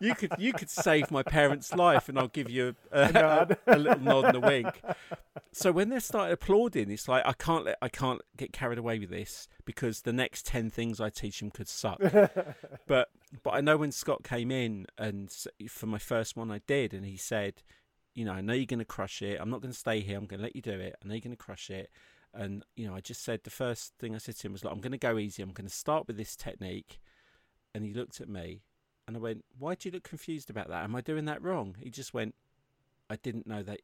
you could you could save my parents' life and I'll give you a, a, a, a little nod and a wink. So when they started applauding, it's like, I can't let, I can't get carried away with this, because the next ten things I teach them could suck. but but I know when Scott came in, and for my first one I did, and he said, you know, I know you're going to crush it. I'm not going to stay here. I'm going to let you do it. I know you're going to crush it. And, you know, I just said, the first thing I said to him was like, I'm going to go easy. I'm going to start with this technique. And he looked at me and I went, why do you look confused about that? Am I doing that wrong? He just went, I didn't know that.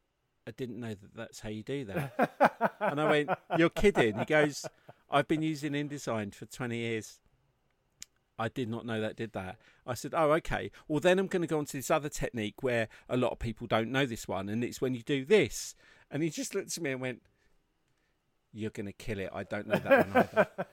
I didn't know that that's how you do that. And I went, you're kidding. He goes, I've been using InDesign for twenty years. I did not know that did that. I said, oh, okay. Well, then I'm going to go on to this other technique where a lot of people don't know this one. And it's when you do this. And he just looked at me and went, you're going to kill it. I don't know that one either.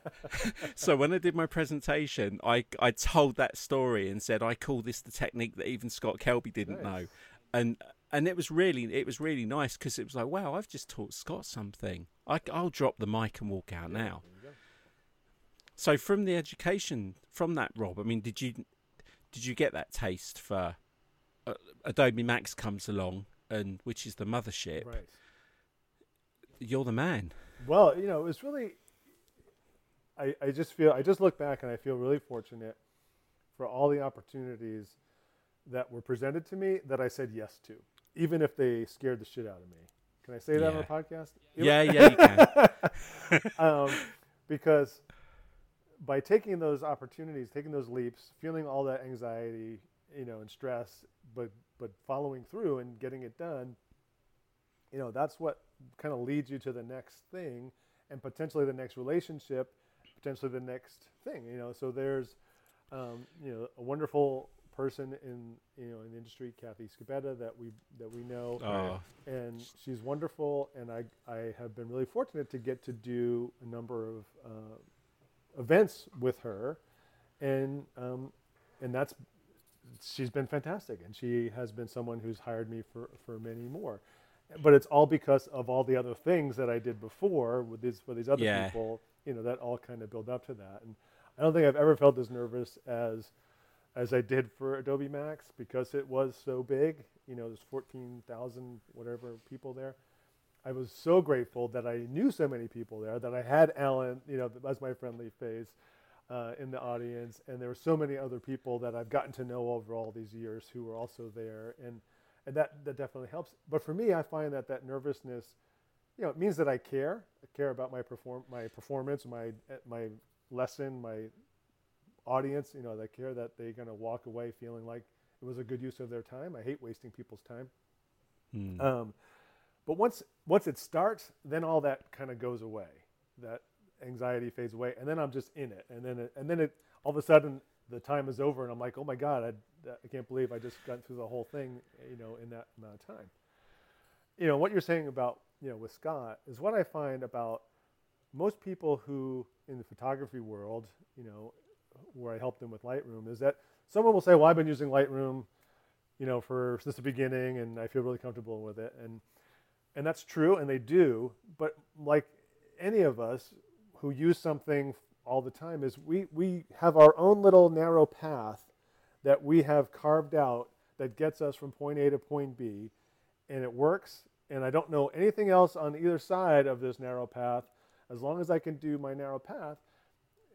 So when I did my presentation, I, I told that story and said, I call this the technique that even Scott Kelby didn't nice. know. And and it was really it was really nice, because it was like, wow, I've just taught Scott something. I, I'll drop the mic and walk out yeah, now. So from the education, from that, Rob, I mean, did you, did you get that taste for uh, Adobe Max comes along, and which is the mothership? Right. You're the man. Well, you know, it was really, I, I just feel, I just look back and I feel really fortunate for all the opportunities that were presented to me that I said yes to, even if they scared the shit out of me. Can I say that yeah. on the podcast? Yeah, was... yeah, you can. um, because by taking those opportunities, taking those leaps, feeling all that anxiety, you know, and stress, but, but following through and getting it done, you know, that's what kind of leads you to the next thing, and potentially the next relationship, potentially the next thing, you know. So there's, um, you know, a wonderful person in you know in the industry, Kathy Scabetta, that we that we know, oh. and she's wonderful. And I I have been really fortunate to get to do a number of uh, events with her, and um, and that's she's been fantastic, and she has been someone who's hired me for for many more. But it's all because of all the other things that I did before with these with these other yeah. people, you know, that all kind of build up to that. And I don't think I've ever felt as nervous as as I did for Adobe Max, because it was so big. You know, there's fourteen thousand whatever people there. I was so grateful that I knew so many people there, that I had Alan, you know, as my friendly face uh, in the audience, and there were so many other people that I've gotten to know over all these years who were also there. And And that, that definitely helps. But for me, I find that that nervousness, you know, it means that I care. I care about my perform, my performance, my my lesson, my audience. You know, I care that they're going to walk away feeling like it was a good use of their time. I hate wasting people's time. Mm. Um, but once once it starts, then all that kind of goes away. That anxiety fades away, and then I'm just in it. And then it, and then it all of a sudden, the time is over, and I'm like, oh my God, I, I can't believe I just got through the whole thing, you know, in that amount of time. You know, what you're saying about, you know, with Scott is what I find about most people who in the photography world, you know, where I help them with Lightroom, is that someone will say, well, I've been using Lightroom, you know, for since the beginning, and I feel really comfortable with it. And, and that's true, and they do, but like any of us who use something all the time is we, we have our own little narrow path that we have carved out that gets us from point A to point B, and it works. And I don't know anything else on either side of this narrow path. As long as I can do my narrow path,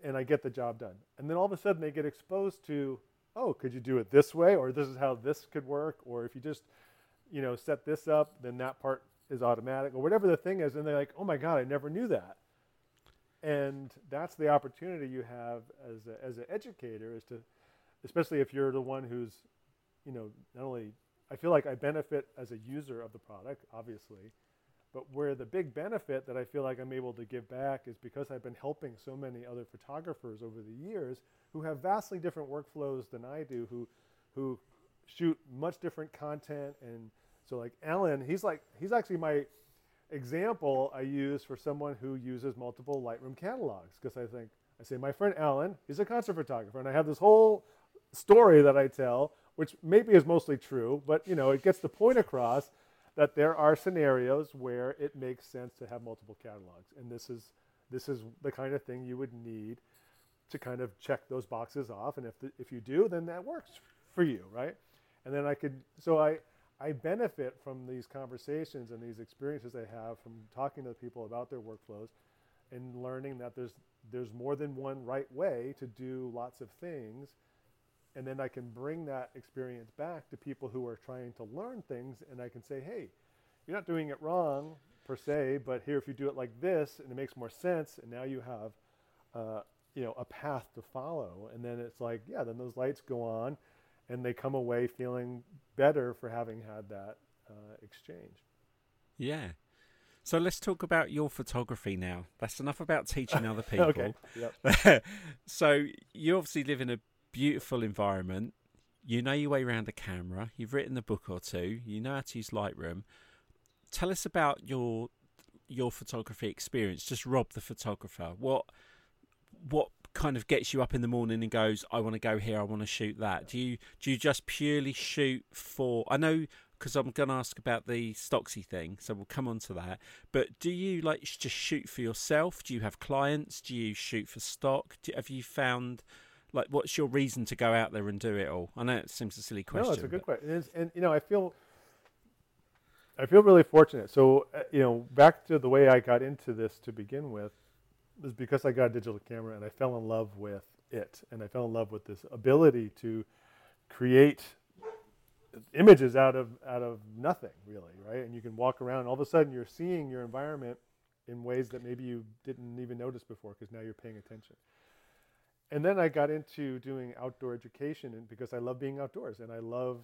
and I get the job done. And then all of a sudden they get exposed to, oh, could you do it this way? Or this is how this could work. Or if you just, you know, set this up, then that part is automatic, or whatever the thing is. And they're like, oh my God, I never knew that. And that's the opportunity you have as a, as an educator, is to, especially if you're the one who's, you know, not only, I feel like I benefit as a user of the product, obviously, but where the big benefit that I feel like I'm able to give back is because I've been helping so many other photographers over the years who have vastly different workflows than I do, who, who shoot much different content. And so like Alan, he's like, he's actually my example I use for someone who uses multiple Lightroom catalogs, because I think I say my friend Alan, he's a concert photographer, and I have this whole story that I tell, which maybe is mostly true, but you know it gets the point across that there are scenarios where it makes sense to have multiple catalogs, and this is this is the kind of thing you would need to kind of check those boxes off, and if the, if you do, then that works for you, right? And then I could so I. I benefit from these conversations and these experiences I have from talking to people about their workflows and learning that there's there's more than one right way to do lots of things. And then I can bring that experience back to people who are trying to learn things, and I can say, hey, you're not doing it wrong per se, but here if you do it like this and it makes more sense, and now you have uh, you know, a path to follow. And then it's like, yeah, then those lights go on, and they come away feeling better for having had that uh, exchange. Yeah. So let's talk about your photography now. That's enough about teaching other people. Okay. Yep. So you obviously live in a beautiful environment. You know your way around a camera. You've written a book or two. You know how to use Lightroom. Tell us about your your photography experience. Just Rob the photographer. What what kind of gets you up in the morning and goes, I want to go here, I want to shoot that? Do you do you just purely shoot for, I know, because I'm going to ask about the Stocksy thing, so we'll come on to that, but do you like just shoot for yourself? Do you have clients? Do you shoot for stock? Do, have you found, like, what's your reason to go out there and do it all? I know it seems a silly question. No, it's a good but... question. And, and, you know, I feel I feel really fortunate. So, uh, you know, back to the way I got into this to begin with, was because I got a digital camera and I fell in love with it. And I fell in love with this ability to create images out of out of nothing, really, right? And you can walk around, and all of a sudden you're seeing your environment in ways that maybe you didn't even notice before, because now you're paying attention. And then I got into doing outdoor education, and because I love being outdoors and I love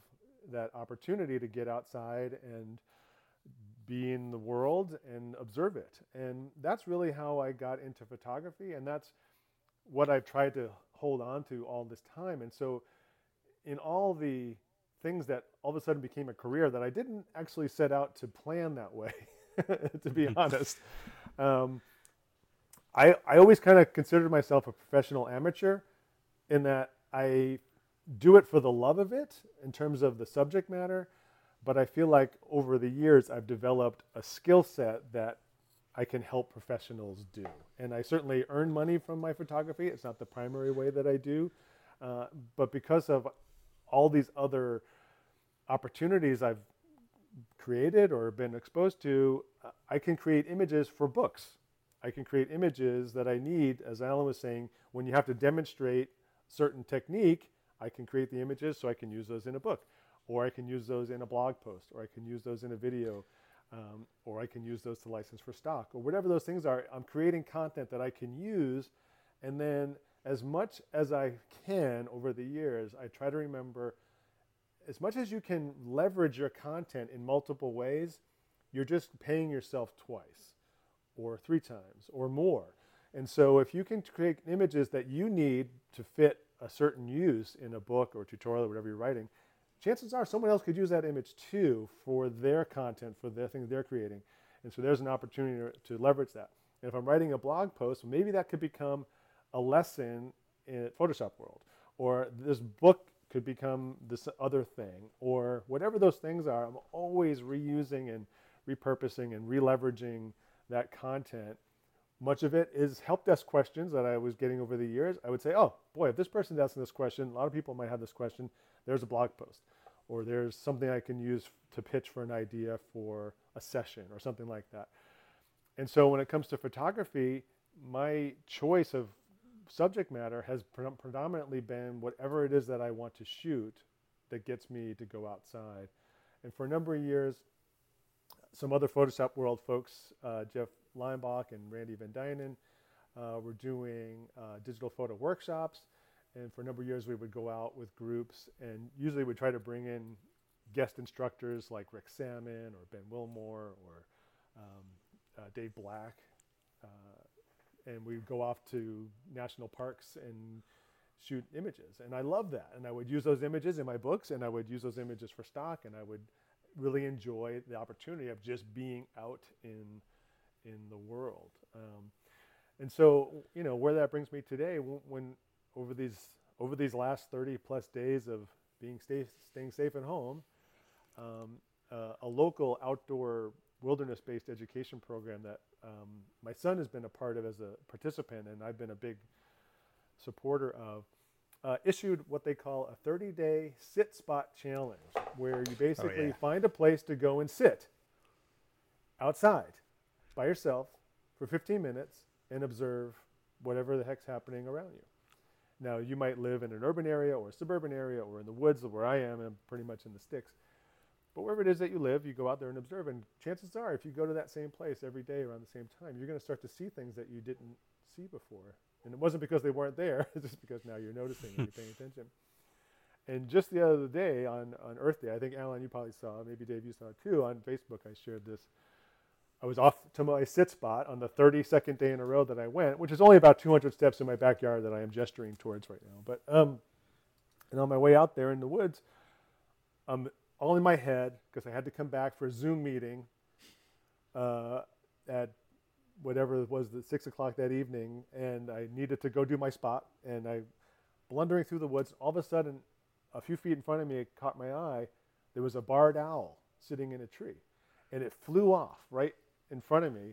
that opportunity to get outside and be in the world and observe it. And that's really how I got into photography, and that's what I've tried to hold on to all this time. And so, in all the things that all of a sudden became a career that I didn't actually set out to plan that way, to be honest. Um, I, I always kind of considered myself a professional amateur in that I do it for the love of it in terms of the subject matter, but I feel like over the years I've developed a skill set that I can help professionals do. And I certainly earn money from my photography. It's not the primary way that I do, uh, but because of all these other opportunities I've created or been exposed to, I can create images for books. I can create images that I need, as Alan was saying, when you have to demonstrate certain technique, I can create the images so I can use those in a book, or I can use those in a blog post, or I can use those in a video, um, or I can use those to license for stock, or whatever those things are. I'm creating content that I can use, and then as much as I can over the years, I try to remember, as much as you can leverage your content in multiple ways, you're just paying yourself twice or three times or more. And so if you can create images that you need to fit a certain use in a book or a tutorial or whatever you're writing, chances are someone else could use that image too for their content, for the thing they're creating. And so there's an opportunity to leverage that. And if I'm writing a blog post, maybe that could become a lesson in Photoshop World, or this book could become this other thing, or whatever those things are. I'm always reusing and repurposing and re-leveraging that content. Much of it is help desk questions that I was getting over the years. I would say, oh boy, if this person's asking this question, a lot of people might have this question, there's a blog post, or there's something I can use to pitch for an idea for a session or something like that. And so when it comes to photography, my choice of subject matter has predominantly been whatever it is that I want to shoot that gets me to go outside. And for a number of years, some other Photoshop World folks, uh, Jeff Leinbach and Randy Van Dynen, uh, were doing uh, digital photo workshops. And for a number of years, we would go out with groups, and usually we'd try to bring in guest instructors like Rick Salmon or Ben Wilmore or um, uh, Dave Black. Uh, And we would go off to national parks and shoot images. And I love that. And I would use those images in my books, and I would use those images for stock, and I would really enjoy the opportunity of just being out in in the world. Um, and so, you know, where that brings me today, when, when over these over these last thirty plus days of being stay, staying safe at home, um, uh, a local outdoor wilderness-based education program that Um, my son has been a part of as a participant, and I've been a big supporter of, uh, issued what they call a thirty-day sit spot challenge, where you basically oh, yeah. find a place to go and sit outside by yourself for fifteen minutes and observe whatever the heck's happening around you. Now, you might live in an urban area or a suburban area or in the woods where I am, and I'm pretty much in the sticks. But wherever it is that you live, you go out there and observe. And chances are, if you go to that same place every day around the same time, you're going to start to see things that you didn't see before. And it wasn't because they weren't there. It's just because now you're noticing and you're paying attention. And just the other day on, on Earth Day, I think, Alan, you probably saw, maybe Dave, you saw it too, on Facebook I shared this. I was off to my sit spot on the thirty-second day in a row that I went, which is only about two hundred steps in my backyard that I am gesturing towards right now. But um, and on my way out there in the woods, um. all in my head, because I had to come back for a Zoom meeting uh, at whatever it was, the six o'clock that evening, and I needed to go do my spot, and I blundering through the woods, all of a sudden, a few feet in front of me, it caught my eye, there was a barred owl sitting in a tree, and it flew off right in front of me,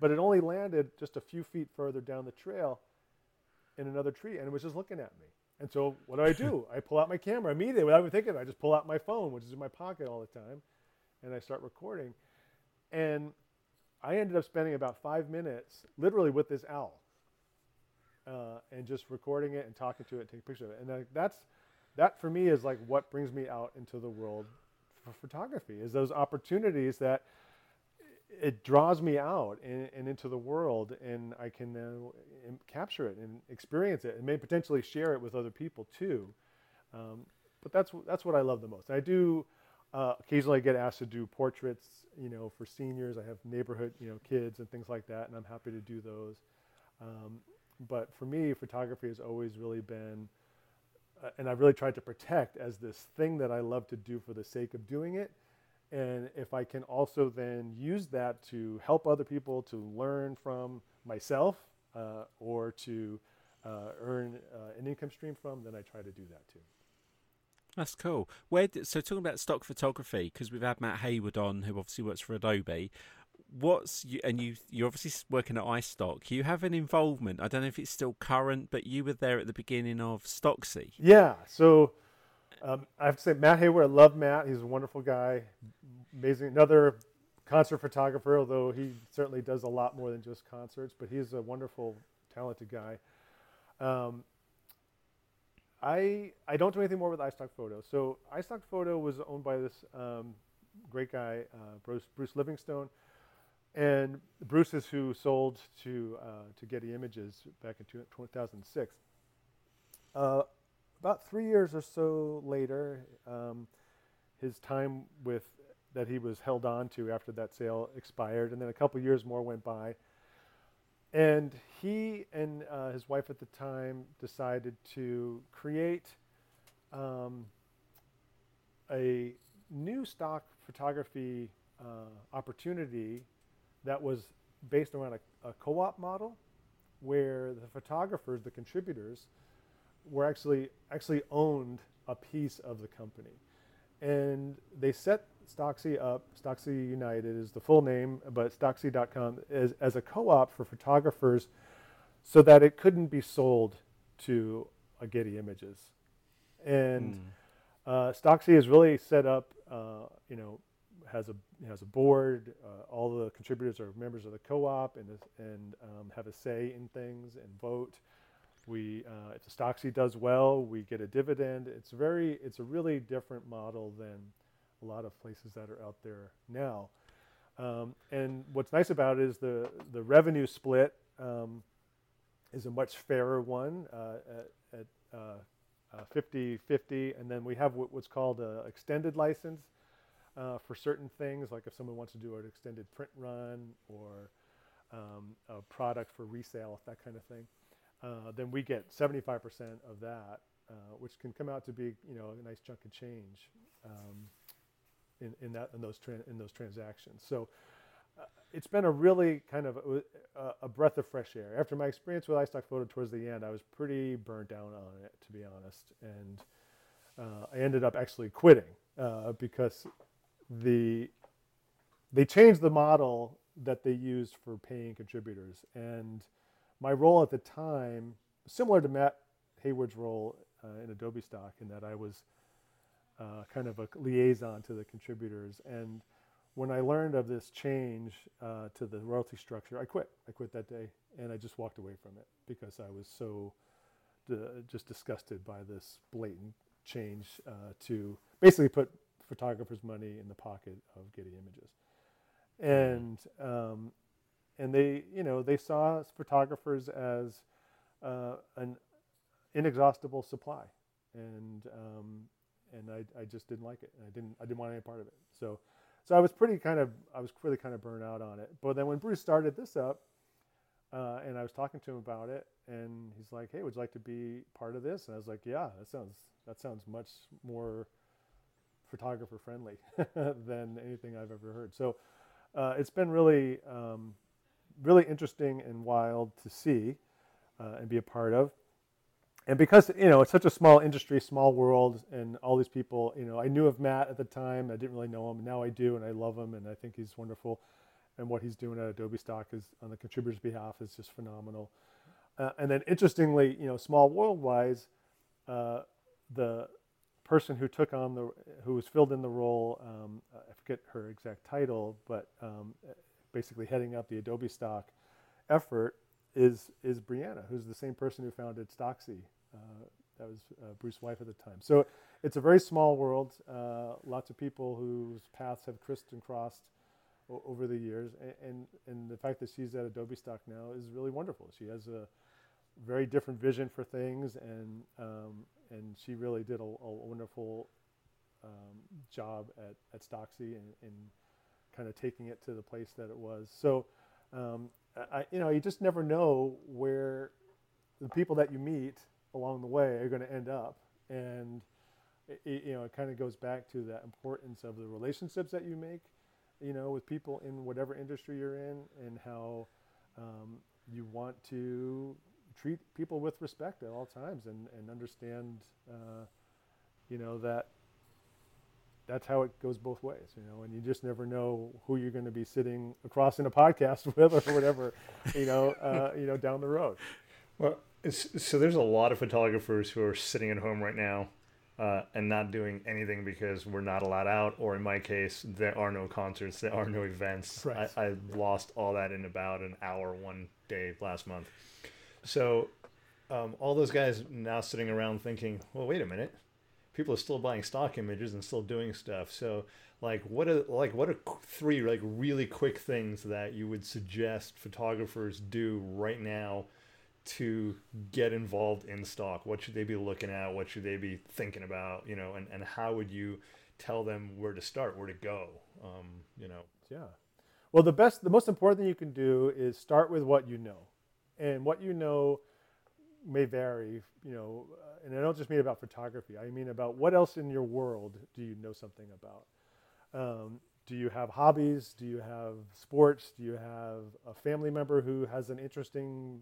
but it only landed just a few feet further down the trail in another tree, and it was just looking at me. And so what do I do? I pull out my camera immediately without even thinking. I just pull out my phone, which is in my pocket all the time, and I start recording. And I ended up spending about five minutes literally with this owl uh, and just recording it and talking to it, taking pictures of it. And I, that's that for me is like what brings me out into the world for photography, is those opportunities that it draws me out and, and into the world, and I can now uh, capture it and experience it and may potentially share it with other people too. Um, but that's, that's what I love the most. I do uh, occasionally get asked to do portraits, you know, for seniors. I have neighborhood, you know, kids and things like that, and I'm happy to do those. Um, but for me, photography has always really been uh, and I really tried to protect as this thing that I love to do for the sake of doing it. And if I can also then use that to help other people, to learn from myself, uh, or to uh, earn uh, an income stream from, then I try to do that too. That's cool. Where did, so talking about stock photography, because we've had Matt Hayward on, who obviously works for Adobe. What's you, and you you're obviously working at iStock. You have an involvement. I don't know if it's still current, but you were there at the beginning of Stocksy. Yeah. So. Um, I have to say, Matt Hayward, I love Matt. He's a wonderful guy, amazing. Another concert photographer, although he certainly does a lot more than just concerts, but he's a wonderful, talented guy. Um, I I don't do anything more with iStockphoto. So iStockphoto was owned by this um, great guy, uh, Bruce, Bruce Livingstone. And Bruce is who sold to, uh, to Getty Images back in two thousand six. Uh, About three years or so later, um, his time with that he was held on to after that sale expired, and then a couple years more went by. And he and uh, his wife at the time decided to create um, a new stock photography uh, opportunity that was based around a, a co-op model where the photographers, the contributors, were actually actually owned a piece of the company. And they set Stocksy up. Stocksy United is the full name, but Stocksy dot com as, as a co-op for photographers so that it couldn't be sold to a Getty Images. And mm. uh, Stocksy is really set up, uh, you know, has a has a board. Uh, all the contributors are members of the co-op and, and um, have a say in things and vote. We, uh, if the Stocksy does well, we get a dividend. It's very, it's a really different model than a lot of places that are out there now. Um, and what's nice about it is the the revenue split um, is a much fairer one uh, at fifty-fifty. Uh, uh, and then we have what, what's called an extended license uh, for certain things, like if someone wants to do an extended print run or um, a product for resale, that kind of thing. Uh, then we get seventy-five percent of that, uh, which can come out to be, you know, a nice chunk of change um, in, in that in those tra- in those transactions. So uh, it's been a really kind of a, a breath of fresh air. After my experience with iStockphoto towards the end, I was pretty burnt down on it, to be honest, and uh, I ended up actually quitting uh, because the they changed the model that they used for paying contributors. And my role at the time, similar to Matt Hayward's role uh, in Adobe Stock, in that I was uh, kind of a liaison to the contributors. And when I learned of this change uh, to the royalty structure, I quit. I quit that day, and I just walked away from it because I was so uh, just disgusted by this blatant change uh, to basically put photographers' money in the pocket of Getty Images. And um, And they, you know, they saw photographers as uh, an inexhaustible supply, and um, and I, I just didn't like it, and I didn't I didn't want any part of it. So, so I was pretty kind of I was really kind of burnt out on it. But then when Bruce started this up, uh, and I was talking to him about it, and he's like, "Hey, would you like to be part of this?" And I was like, "Yeah, that sounds that sounds much more photographer friendly than anything I've ever heard." So, uh, it's been really. Um, really interesting and wild to see uh, and be a part of. And because, you know, it's such a small industry, small world, and all these people, you know, I knew of Matt at the time. I didn't really know him. Now I do, and I love him, and I think he's wonderful. And what he's doing at Adobe Stock is, on the contributors' behalf, is just phenomenal. Uh, and then interestingly, you know, small world-wise, uh, the person who took on the, who was filled in the role, um, I forget her exact title, but um, basically heading up the Adobe Stock effort is is Brianna, who's the same person who founded Stocksy. Uh, that was uh, Bruce's wife at the time. So it's a very small world. Uh, lots of people whose paths have crissed and crossed o- over the years. And, and and the fact that she's at Adobe Stock now is really wonderful. She has a very different vision for things, and um, and she really did a, a wonderful um, job at, at Stocksy and, and kind of taking it to the place that it was. So, um, I, you know, you just never know where the people that you meet along the way are going to end up. And it, it, you know, it kind of goes back to the importance of the relationships that you make, you know, with people in whatever industry you're in, and how um, you want to treat people with respect at all times, and, and understand, uh, you know, that that's how it goes both ways, you know, and you just never know who you're going to be sitting across in a podcast with or whatever, you know, uh, you know, down the road. Well, it's, so there's a lot of photographers who are sitting at home right now uh, and not doing anything because we're not allowed out, or in my case, there are no concerts, there are no events. Right. I, I lost all that in about an hour one day last month. So um, all those guys now sitting around thinking, well, wait a minute. People are still buying stock images and still doing stuff. So, like, what are like what are three like really quick things that you would suggest photographers do right now to get involved in stock? What should they be looking at? What should they be thinking about? You know, and, and how would you tell them where to start, where to go? Um, you know. Yeah. Well, the best, the most important thing you can do is start with what you know, and what you know may vary, you know, and I don't just mean about photography. I mean about what else in your world do you know something about? Um, do you have hobbies? Do you have sports? Do you have a family member who has an interesting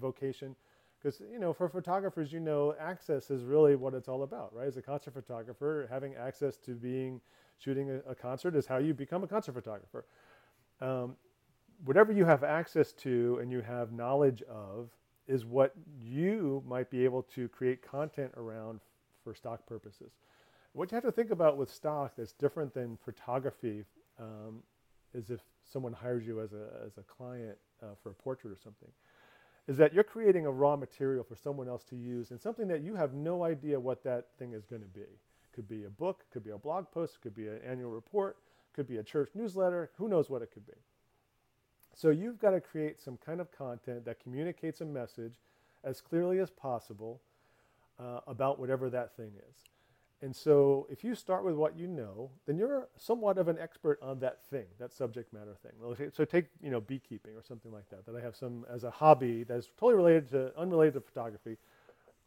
vocation? Because, you know, for photographers, you know, access is really what it's all about, right? As a concert photographer, having access to being, shooting a, a concert is how you become a concert photographer. Um, whatever you have access to and you have knowledge of is what you might be able to create content around for stock purposes. What you have to think about with stock that's different than photography um, is if someone hires you as a, as a client uh, for a portrait or something, is that you're creating a raw material for someone else to use, and something that you have no idea what that thing is going to be. Could be a book, could be a blog post, could be an annual report, could be a church newsletter, who knows what it could be. So you've got to create some kind of content that communicates a message as clearly as possible uh, about whatever that thing is. And so if you start with what you know, then you're somewhat of an expert on that thing, that subject matter thing. So take, you know, beekeeping or something like that, that I have some as a hobby that's totally related to, unrelated to photography,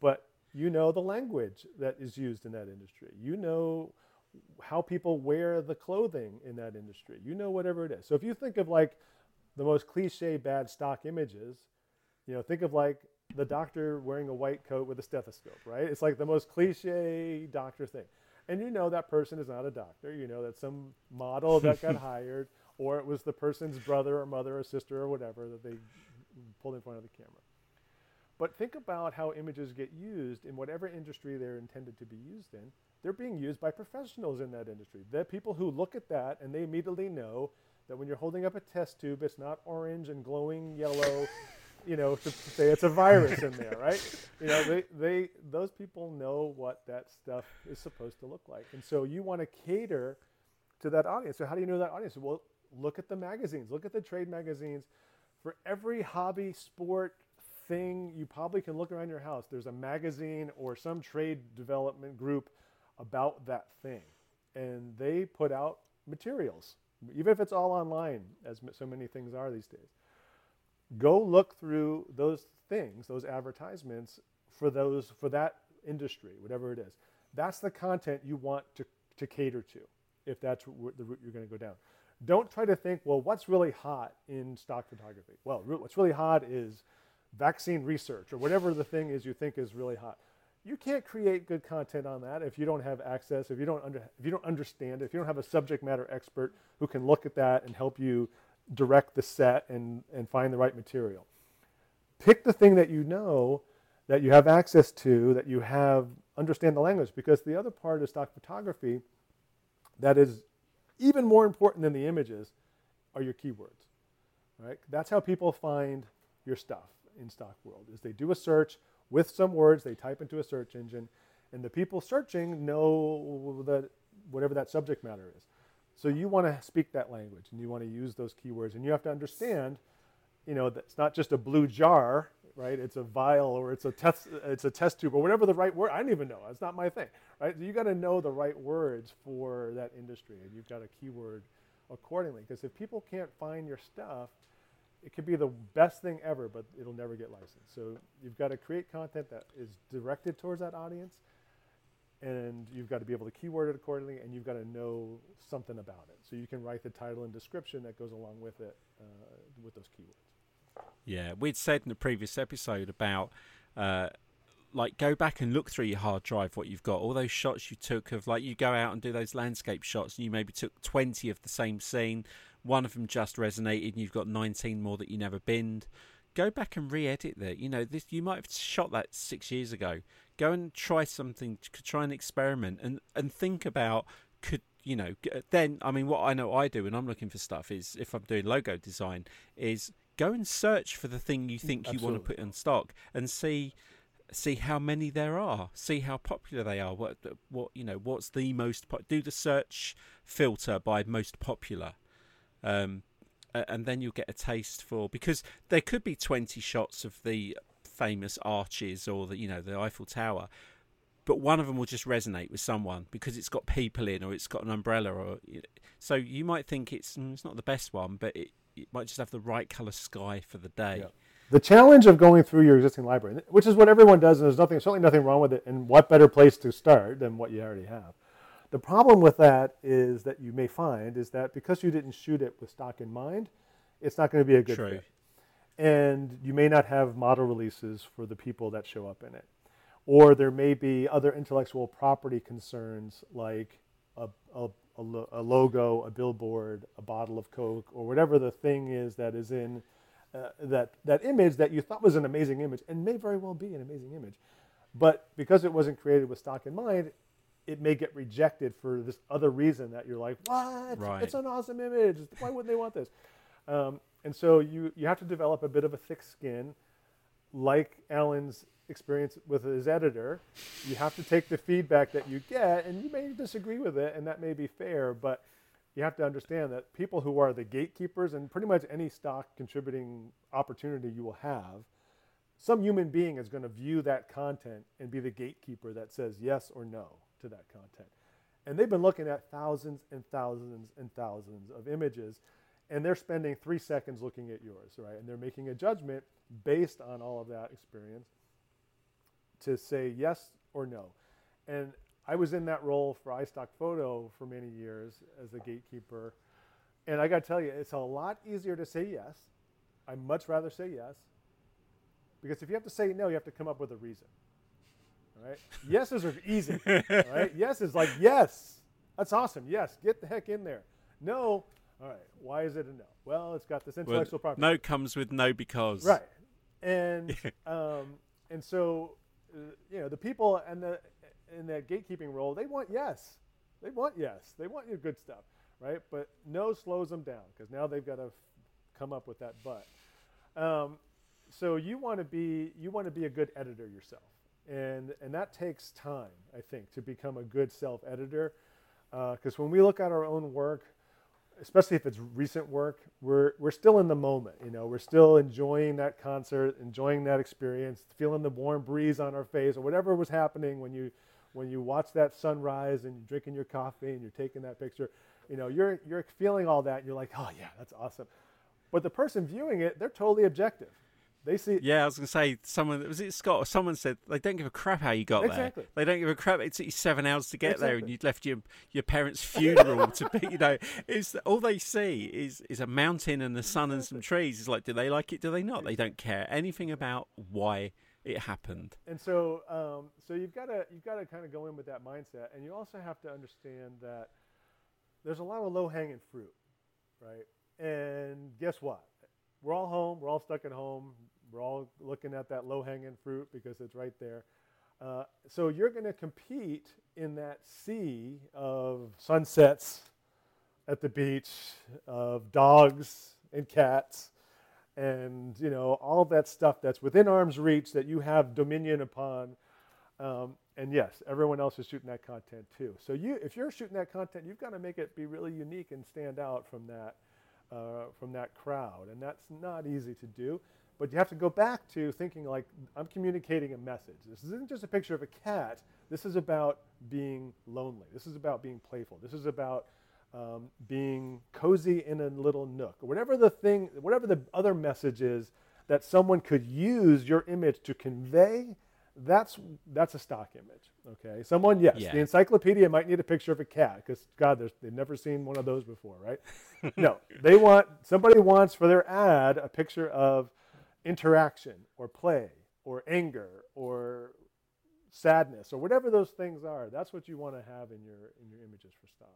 but you know the language that is used in that industry. You know how people wear the clothing in that industry. You know whatever it is. So if you think of like the most cliche bad stock images, you know, think of like the doctor wearing a white coat with a stethoscope, right? It's like the most cliche doctor thing. And you know that person is not a doctor. You know that's some model that got hired, or it was the person's brother or mother or sister or whatever that they pulled in front of the camera. But think about how images get used in whatever industry they're intended to be used in. They're being used by professionals in that industry. They're people who look at that and they immediately know that when you're holding up a test tube, it's not orange and glowing yellow, you know, to say it's a virus in there, right? You know, they, they those people know what that stuff is supposed to look like. And so you want to cater to that audience. So how do you know that audience? Well, look at the magazines. Look at the trade magazines. For every hobby, sport, thing, you probably can look around your house. There's a magazine or some trade development group about that thing. And they put out materials. Even if it's all online, as so many things are these days, go look through those things, those advertisements for those for that industry, whatever it is. That's the content you want to, to cater to, if that's the route you're going to go down. Don't try to think, well, what's really hot in stock photography? Well, what's really hot is vaccine research or whatever the thing is you think is really hot. You can't create good content on that if you don't have access, if you don't under, if you don't understand it, if you don't have a subject matter expert who can look at that and help you direct the set and, and find the right material. Pick the thing that you know, that you have access to, that you have, understand the language, because the other part of stock photography that is even more important than the images are your keywords, right? That's how people find your stuff in stock world, is they do a search with some words, they type into a search engine, and the people searching know that whatever that subject matter is. So you want to speak that language, and you want to use those keywords, and you have to understand, you know, that it's not just a blue jar, right? It's a vial, or it's a test, it's a test tube, or whatever the right word. I don't even know. It's not my thing, right? You got to know the right words for that industry, and you've got to keyword accordingly. Because if people can't find your stuff, it could be the best thing ever, but it'll never get licensed. So you've got to create content that is directed towards that audience and you've got to be able to keyword it accordingly, and you've got to know something about it. So you can write the title and description that goes along with it, uh, with those keywords. Yeah, we'd said in the previous episode about, uh, like, go back and look through your hard drive, what you've got. All those shots you took of, like, you go out and do those landscape shots, and you maybe took twenty of the same scene. One of them just resonated, and you've got nineteen more that you never binned. Go back and re-edit that. You know, this, you might have shot that six years ago. Go and try something, try an experiment, and, and think about, could, you know, then, I mean, what I know I do when I'm looking for stuff is, if I'm doing logo design, is go and search for the thing you think Absolutely. You want to put in stock and see see how many there are, see how popular they are, what, what you know, what's the most, po- do the search filter by most popular. Um And then you'll get a taste for, because there could be twenty shots of the famous arches or the, you know, the Eiffel Tower, but one of them will just resonate with someone because it's got people in, or it's got an umbrella, or so you might think it's it's not the best one, but it, it might just have the right color sky for the day. Yeah. The challenge of going through your existing library, which is what everyone does, and there's nothing certainly nothing wrong with it, and what better place to start than what you already have. The problem with that is that you may find is that because you didn't shoot it with stock in mind, it's not going to be a good True. Fit. And you may not have model releases for the people that show up in it. Or there may be other intellectual property concerns, like a, a, a logo, a billboard, a bottle of Coke, or whatever the thing is that is in uh, that, that image that you thought was an amazing image, and may very well be an amazing image. But because it wasn't created with stock in mind, it may get rejected for this other reason that you're like, what? Right. It's an awesome image. Why wouldn't they want this? Um, and so you, you have to develop a bit of a thick skin, like Alan's experience with his editor. You have to take the feedback that you get, and you may disagree with it, and that may be fair, but you have to understand that people who are the gatekeepers, and pretty much any stock contributing opportunity you will have, some human being is going to view that content and be the gatekeeper that says yes or no to that content. And they've been looking at thousands and thousands and thousands of images, and they're spending three seconds looking at yours, right? And they're making a judgment based on all of that experience to say yes or no. And I was in that role for iStockphoto for many years as a gatekeeper. And I got to tell you, it's a lot easier to say yes. I much rather say yes, because if you have to say no, you have to come up with a reason. Right? Yeses are easy. Right? Yes is like, yes, that's awesome. Yes, get the heck in there. No, all right, why is it a no? Well, it's got this intellectual well, property. No comes with no because. Right. And um, and so, uh, you know, the people and the in that gatekeeping role, they want yes. They want yes. They want your good stuff, right? But no slows them down, because now they've got to f- come up with that but. Um, so you want to be you want to be a good editor yourself. And and that takes time, I think, to become a good self-editor. Because uh, when we look at our own work, especially if it's recent work, we're we're still in the moment. You know, we're still enjoying that concert, enjoying that experience, feeling the warm breeze on our face, or whatever was happening when you when you watch that sunrise and you're drinking your coffee and you're taking that picture. You know, you're you're feeling all that. And you're like, oh yeah, that's awesome. But the person viewing it, they're totally objective. They see. Yeah, I was going to say, someone, was it Scott, or someone said, they don't give a crap how you got exactly. there. They don't give a crap. It took you seven hours to get exactly. there, and you'd left your your parents' funeral to be, you know, it's, all they see is, is a mountain and the sun and some trees. It's like, do they like it? Do they not? They don't care anything about why it happened. And so um, so you've got to you've got to kind of go in with that mindset, and you also have to understand that there's a lot of low-hanging fruit, right? And guess what? We're all home. We're all stuck at home. We're all looking at that low-hanging fruit because it's right there. Uh, so you're going to compete in that sea of sunsets at the beach, of dogs and cats, and you know all that stuff that's within arm's reach that you have dominion upon. Um, and yes, everyone else is shooting that content too. So you, if you're shooting that content, you've got to make it be really unique and stand out from that uh, from that crowd, and that's not easy to do. But you have to go back to thinking like, I'm communicating a message. This isn't just a picture of a cat. This is about being lonely. This is about being playful. This is about um, being cozy in a little nook. Whatever the thing, whatever the other message is that someone could use your image to convey, That's that's a stock image, okay? Someone, yes, yeah. The encyclopedia might need a picture of a cat because, God, they've never seen one of those before, right? No, they want, somebody wants for their ad a picture of interaction or play or anger or sadness or whatever those things are. That's what you want to have in your in your images for stock.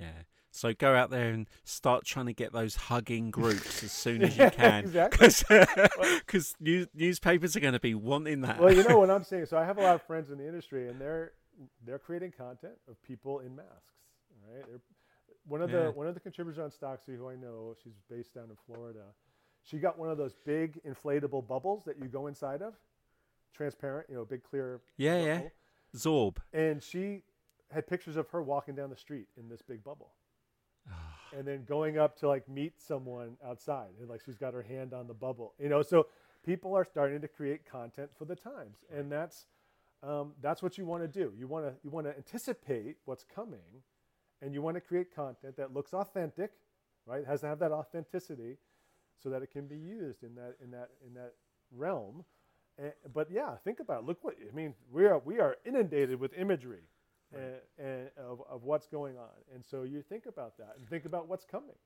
Yeah, so go out there and start trying to get those hugging groups as soon as you can, because yeah, exactly. news, newspapers are going to be wanting that. Well, you know what I'm saying. So I have a lot of friends in the industry, and they're they're creating content of people in masks. Right, they're, one of yeah. the one of the contributors on Stocksy, who I know, she's based down in Florida. She got one of those big inflatable bubbles that you go inside of, transparent, you know, big clear. Yeah, bubble. yeah, Zorb. And she had pictures of her walking down the street in this big bubble and then going up to like meet someone outside, and like she's got her hand on the bubble, you know. So people are starting to create content for the times, and that's um that's what you want to do. You want to you want to anticipate what's coming, and you want to create content that looks authentic, right? It has to have that authenticity so that it can be used in that in that in that realm. And, but yeah, think about it. Look what I mean, we are we are inundated with imagery. Right. And, and of, of what's going on, and so you think about that and think about what's coming.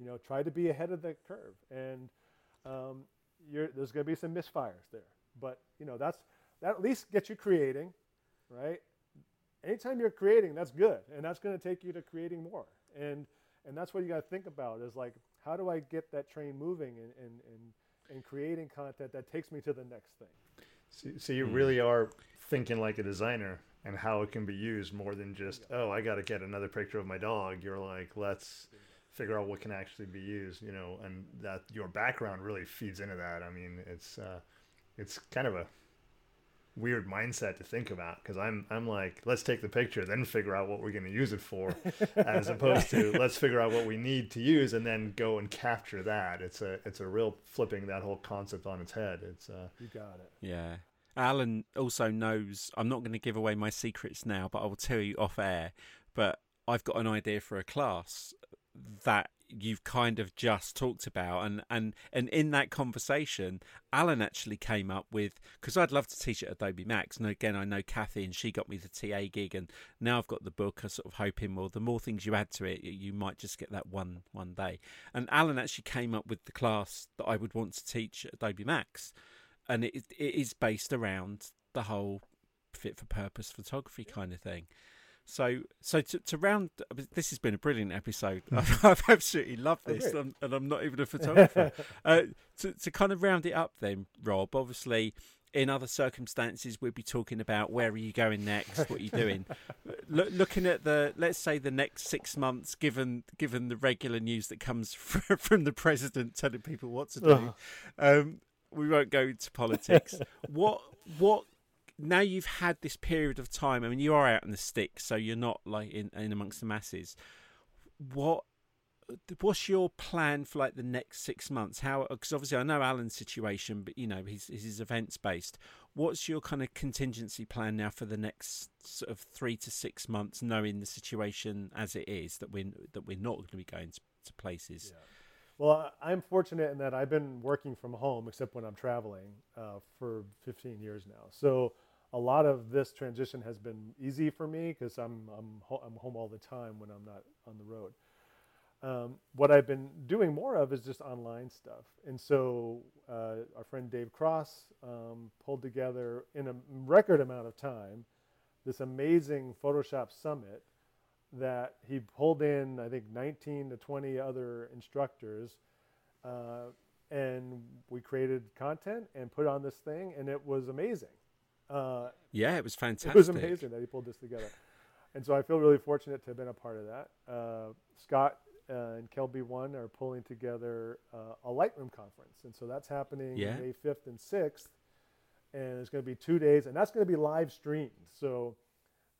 You know, try to be ahead of the curve, and um, you're, there's going to be some misfires there. But you know, that's that at least gets you creating, right? Anytime you're creating, that's good, and that's going to take you to creating more. And and that's what you got to think about is like, how do I get that train moving and and and, and creating content that takes me to the next thing. So, so you mm-hmm. really are thinking like a designer. And how it can be used more than just, oh, I got to get another picture of my dog. You're like, let's figure out what can actually be used, you know, and that your background really feeds into that. I mean, it's uh, it's kind of a weird mindset to think about, because I'm I'm like, let's take the picture, then figure out what we're going to use it for, as opposed to let's figure out what we need to use and then go and capture that. It's a it's a real flipping that whole concept on its head. It's uh, you got it. Yeah. Alan also knows, I'm not going to give away my secrets now, but I will tell you off air, but I've got an idea for a class that you've kind of just talked about. And, and, and in that conversation, Alan actually came up with, because I'd love to teach at Adobe Max. And again, I know Kathy, and she got me the T A gig, and now I've got the book. I sort of hoping, well, the more things you add to it, you might just get that one one day. And Alan actually came up with the class that I would want to teach at Adobe Max. And it it is based around the whole fit for purpose photography kind of thing. So so to, to round, this has been a brilliant episode. I've, I've absolutely loved this, and I'm, and I'm not even a photographer. uh, to to kind of round it up then, Rob. Obviously, in other circumstances, we'll be talking about where are you going next, what are you doing. Look, looking at the, let's say, the next six months, given given the regular news that comes from the president telling people what to do. Oh. Um, we won't go into politics. what what now you've had this period of time, I mean, you are out in the sticks, so you're not like in, in amongst the masses. What what's your plan for like the next six months? How, because obviously I know Alan's situation, but you know, he's his events based. What's your kind of contingency plan now for the next sort of three to six months, knowing the situation as it is, that we're that we're not going to be going to, to places? Yeah. Well, I'm fortunate in that I've been working from home, except when I'm traveling, uh, for fifteen years now. So a lot of this transition has been easy for me because I'm I'm, ho- I'm home all the time when I'm not on the road. Um, what I've been doing more of is just online stuff. And so uh, our friend Dave Cross um, pulled together in a record amount of time this amazing Photoshop Summit that he pulled in, I think, nineteen to twenty other instructors, uh, and we created content and put on this thing, and it was amazing. Uh, yeah, it was fantastic. It was amazing that he pulled this together. And so I feel really fortunate to have been a part of that. Uh, Scott uh, and Kelby One are pulling together uh, a Lightroom conference, and so that's happening yeah. May fifth and sixth, and it's going to be two days, and that's going to be live streamed. So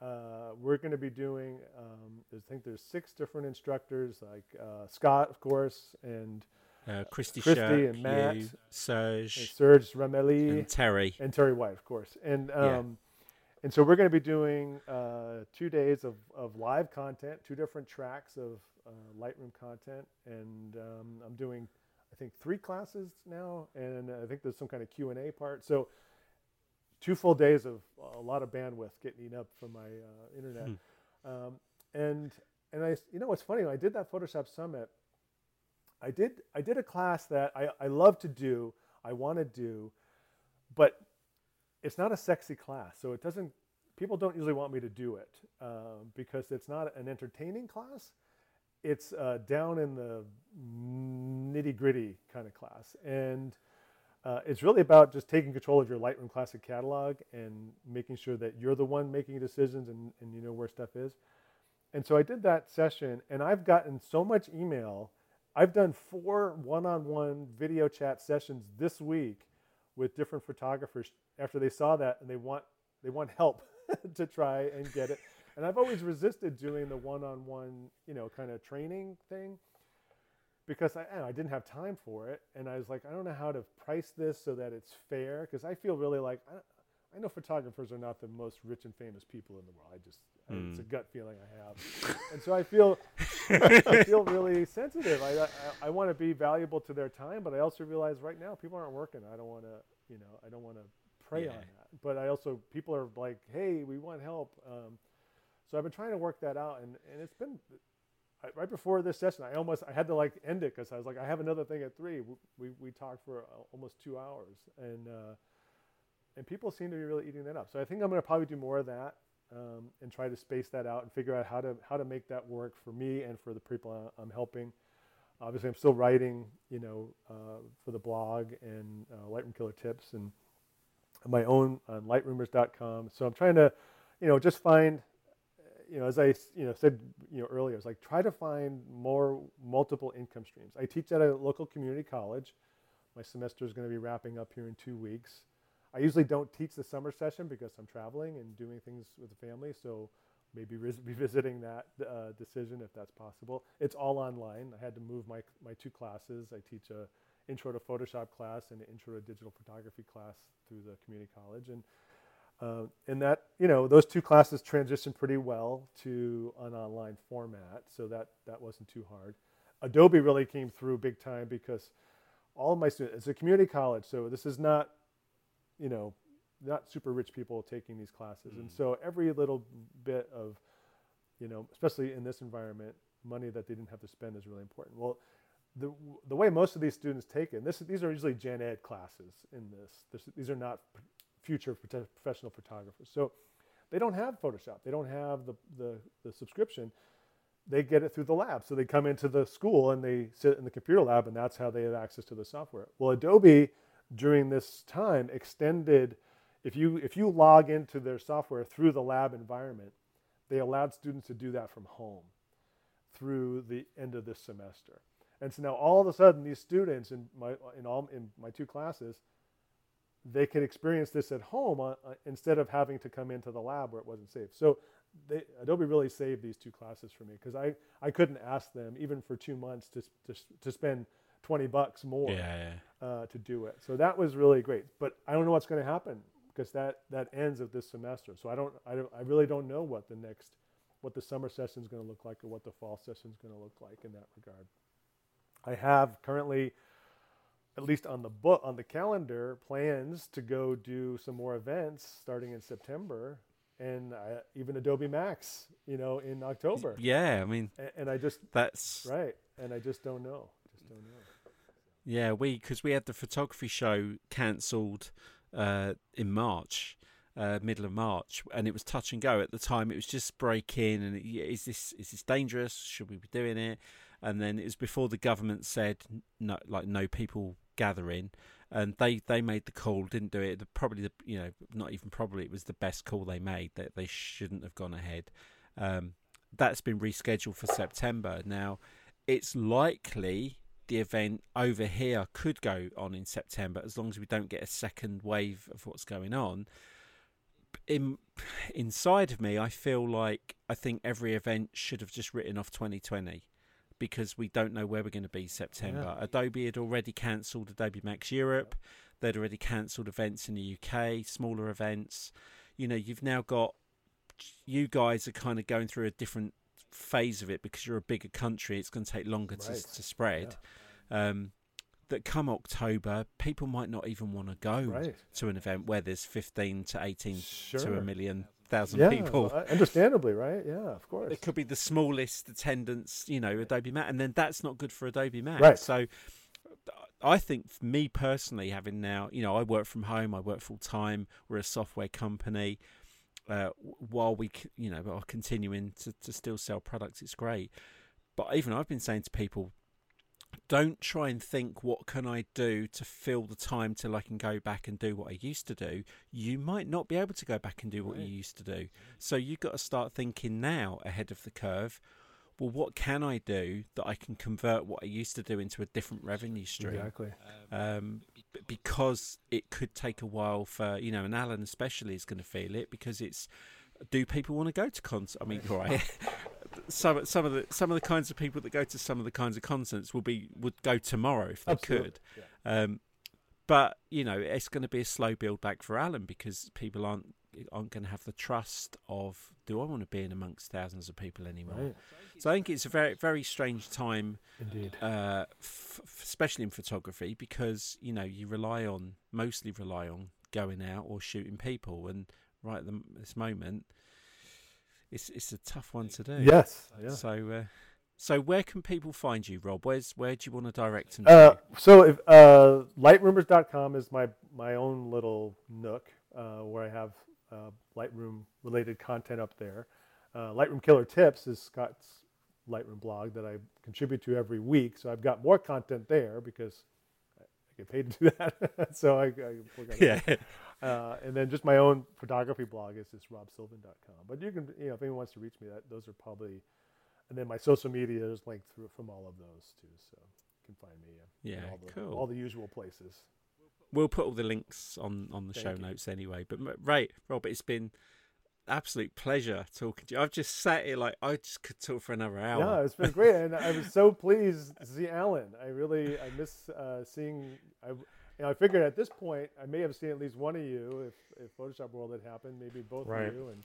Uh, we're going to be doing, um, I think there's six different instructors, like uh, Scott, of course, and uh, Christy, Christy Shirk, and Matt, you, Serge, and Serge Ramelli, and Terry, and Terry White, of course. And um, yeah. and so we're going to be doing uh, two days of, of live content, two different tracks of uh, Lightroom content, and um, I'm doing, I think, three classes now, and I think there's some kind of Q and A part. So two full days of a lot of bandwidth getting eaten up from my uh, internet. Hmm. Um, and and I, you know what's funny, when I did that Photoshop Summit, I did I did a class that I, I love to do, I want to do, but it's not a sexy class, so it doesn't, people don't usually want me to do it um, because it's not an entertaining class. It's uh, down in the nitty gritty kind of class. And uh, it's really about just taking control of your Lightroom Classic catalog and making sure that you're the one making decisions and, and you know where stuff is. And so I did that session and I've gotten so much email. I've done four one-on-one video chat sessions this week with different photographers after they saw that and they want they want help to try and get it. And I've always resisted doing the one-on-one, you know, kind of training thing because I, I didn't have time for it. And I was like, I don't know how to price this so that it's fair, because I feel really like, I, I know photographers are not the most rich and famous people in the world. I just, mm. I, it's a gut feeling I have. And so I feel, I feel really sensitive. I, I, I want to be valuable to their time, but I also realize right now people aren't working. I don't want to, you know, I don't want to prey yeah. on that. But I also, people are like, hey, we want help. Um, So I've been trying to work that out, and, and it's been I, right before this session. I almost I had to like end it because I was like, I have another thing at three. We we, we talked for almost two hours, and uh, and people seem to be really eating that up. So I think I'm going to probably do more of that um, and try to space that out and figure out how to how to make that work for me and for the people I'm helping. Obviously, I'm still writing, you know, uh, for the blog and uh, Lightroom Killer Tips and my own on lightroomers dot com. So I'm trying to, you know, just find. You know, as I you know said you know earlier, it's like try to find more multiple income streams. I teach at a local community college. My semester is going to be wrapping up here in two weeks. I usually don't teach the summer session because I'm traveling and doing things with the family. So maybe revisiting that uh, decision if that's possible. It's all online. I had to move my my two classes. I teach a intro to Photoshop class and an intro to digital photography class through the community college. And Uh, and that, you know, those two classes transitioned pretty well to an online format, so that, that wasn't too hard. Adobe really came through big time because all of my students, it's a community college, so this is not, you know, not super rich people taking these classes. Mm. And so every little bit of, you know, especially in this environment, money that they didn't have to spend is really important. Well, the the way most of these students take it, and this, these are usually gen ed classes in this, this these are not future professional photographers. So they don't have Photoshop. They don't have the, the, the subscription. They get it through the lab. So they come into the school and they sit in the computer lab, and that's how they have access to the software. Well, Adobe during this time extended, if you, if you log into their software through the lab environment, they allowed students to do that from home through the end of this semester. And so now all of a sudden these students in my, in all, in my two classes, they could experience this at home uh, instead of having to come into the lab where it wasn't safe. So they, Adobe really saved these two classes for me because I, I couldn't ask them even for two months to to, to spend twenty bucks more yeah, yeah. Uh, to do it. So that was really great. But I don't know what's going to happen because that, that ends of this semester. So I don't, I don't I really don't know what the next what the summer session is going to look like or what the fall session is going to look like in that regard. I have currently, at least on the book, on the calendar, plans to go do some more events starting in September, and I, even Adobe Max, you know, in October. Yeah, I mean, and, and I just that's right, and I just don't know, just don't know. Yeah, we because we had the photography show cancelled uh, in March, uh, middle of March, and it was touch and go at the time. It was just break in, and it, is this is this dangerous? Should we be doing it? And then it was before the government said no, like no people gathering, and they they made the call, didn't do it. Probably the, you know, not even probably, it was the best call they made, that they shouldn't have gone ahead. Um that's been rescheduled for September now. It's likely the event over here could go on in September as long as we don't get a second wave of what's going on. In inside of me, I feel like I think every event should have just written off twenty twenty because we don't know where we're going to be September. Yeah. Adobe had already cancelled Adobe Max Europe. They'd already cancelled events in the U K, smaller events. You know, you've now got, you guys are kind of going through a different phase of it because you're a bigger country. It's going to take longer right. to, to spread. Yeah. Um, that come October, people might not even want to go right. to an event where there's fifteen to eighteen sure. to a million thousand yeah, people. Well, understandably, right? Yeah, of course. It could be the smallest attendance, you know, Adobe Max, and then that's not good for Adobe Max. Right. So I think for me personally, having now, you know, I work from home, I work full time, we're a software company. Uh, while we, you know, are continuing to, to still sell products, it's great. But even I've been saying to people, don't try and think, what can I do to fill the time till I can go back and do what I used to do? You might not be able to go back and do what right. you used to do. So you've got to start thinking now ahead of the curve. Well, what can I do that I can convert what I used to do into a different revenue stream? Exactly. Um, because it could take a while for, you know, and Alan especially is going to feel it, because it's, do people want to go to cons? I mean, right. Some some of the some of the kinds of people that go to some of the kinds of concerts will be would go tomorrow if they Absolutely. could, yeah. um, but you know it's going to be a slow build back for Alan, because people aren't aren't going to have the trust of, do I want to be in amongst thousands of people anymore? Right. So I think it's a very very strange time, indeed, uh, f- especially in photography, because you know you rely on mostly rely on going out or shooting people, and right at the, this moment. It's it's a tough one to do. Yes. Yeah. So uh, so where can people find you, Rob? Where's where do you want to direct them? Uh, so if, uh, light rumors dot com is my my own little nook uh, where I have uh, Lightroom related content up there. Uh, Lightroom Killer Tips is Scott's Lightroom blog that I contribute to every week. So I've got more content there because I get paid to do that. so I, I work on yeah. it. Uh, and then just my own photography blog is just rob sylvan dot com. But you can, you know, if anyone wants to reach me, that those are probably, and then my social media is linked through from all of those too. So you can find me in, yeah, in all, the, cool. all the usual places. We'll put all the links on, on the Thank show you. notes anyway. But right, Rob, it's been absolute pleasure talking to you. I've just sat here like I just could talk for another hour. Yeah, it's been great. And I was so pleased to see Alan. I really, I miss uh, seeing... I, You know, I figured at this point I may have seen at least one of you if, if Photoshop World had happened, maybe both right. of you, and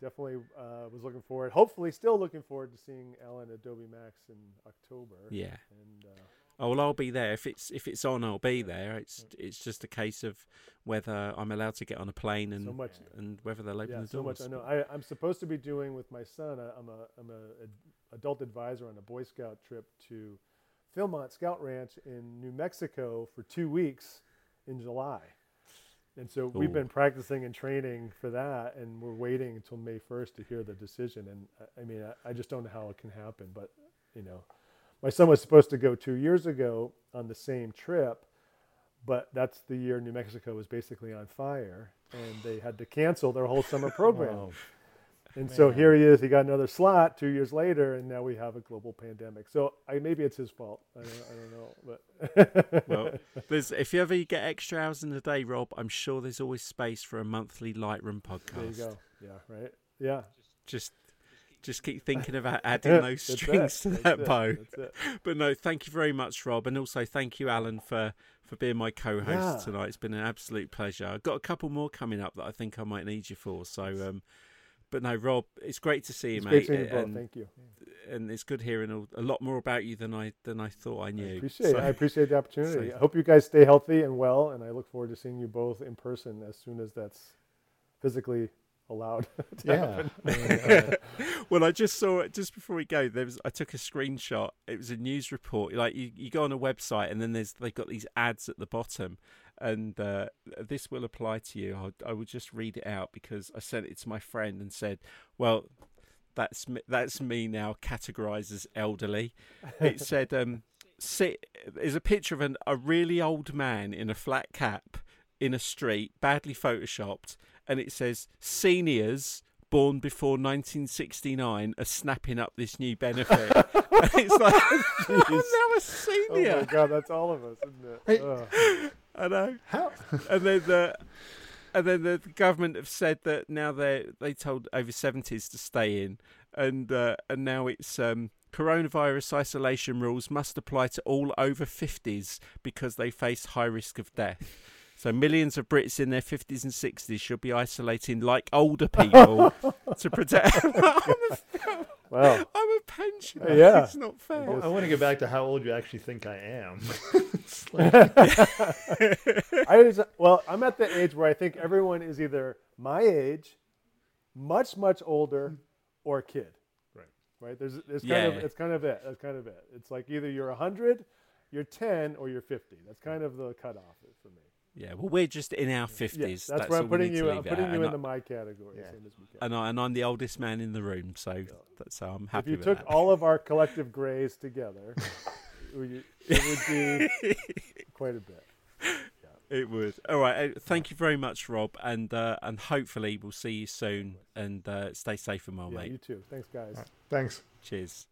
definitely uh, was looking forward. Hopefully, still looking forward to seeing Alan at Adobe Max in October. Yeah. And, uh, oh well, I'll be there if it's if it's on. I'll be yeah. there. It's yeah. it's just a case of whether I'm allowed to get on a plane and so much, and whether they'll open yeah, the doors. So much I know. I, I'm supposed to be doing with my son. I, I'm a I'm a, a adult advisor on a Boy Scout trip to Philmont Scout Ranch in New Mexico for two weeks in July. And so Ooh. we've been practicing and training for that, and we're waiting until May first to hear the decision. And I mean, I, I just don't know how it can happen, but you know, my son was supposed to go two years ago on the same trip, but that's the year New Mexico was basically on fire and they had to cancel their whole summer program. Wow. And Man. so here he is. He got another slot two years later, and now we have a global pandemic. So I, maybe it's his fault. I don't, I don't know. But well, there's, if you ever get extra hours in the day, Rob, I'm sure there's always space for a monthly Lightroom podcast. There you go. Yeah. Right. Yeah. Just, just keep thinking about adding those strings it. to that That's bow. It. That's it. But no, thank you very much, Rob, and also thank you, Alan, for. for being my co-host yeah. tonight. It's been an absolute pleasure. I've got a couple more coming up that I think I might need you for. So. Um, But no, Rob, it's great to see you, it's mate. Great seeing you, Bob. And, Thank you. And it's good hearing a lot more about you than I than I thought I knew. I appreciate, so, I appreciate the opportunity. So. I hope you guys stay healthy and well, and I look forward to seeing you both in person as soon as that's physically allowed to yeah. happen. Yeah. Well, I just saw it just before we go. There was I took a screenshot. It was a news report. Like you, you go on a website, and then there's they've got these ads at the bottom. And uh, this will apply to you. I'll, I will just read it out because I sent it to my friend and said, well, that's me, that's me now categorized as elderly. It said, um, sit, there's a picture of an, a really old man in a flat cap in a street, badly photoshopped. And it says, seniors born before nineteen sixty-nine are snapping up this new benefit. And it's like, I'm now a senior. Oh my God, that's all of us, isn't it? Oh. I know. How? And then the and then the government have said that now they they told over seventies to stay in, and uh, and now it's um, coronavirus isolation rules must apply to all over fifties because they face high risk of death. So millions of Brits in their fifties and sixties should be isolating like older people to protect. I'm, a, wow. I'm a pensioner. Yeah. It's not fair. I, I want to get back to how old you actually think I am. like... I was, well, I'm at the age where I think everyone is either my age, much, much older, or kid. Right. Right. There's, there's kind yeah. of, it's kind of it. That's kind of it. It's like either you're one hundred, you're ten, or you're fifty. That's kind of the cutoff for me. Yeah, well, we're just in our fifties. Yeah, that's that's where I'm putting you. I'm putting you into my category. Yeah. Same as we can. And, I, and I'm the oldest man in the room, so yeah. that's how I'm happy. If you with took that. all of our collective greys together, it would be quite a bit. Yeah. It would. All right. Thank you very much, Rob, and uh, and hopefully we'll see you soon. And uh, stay safe and well, yeah, mate. You too. Thanks, guys. Right. Thanks. Cheers.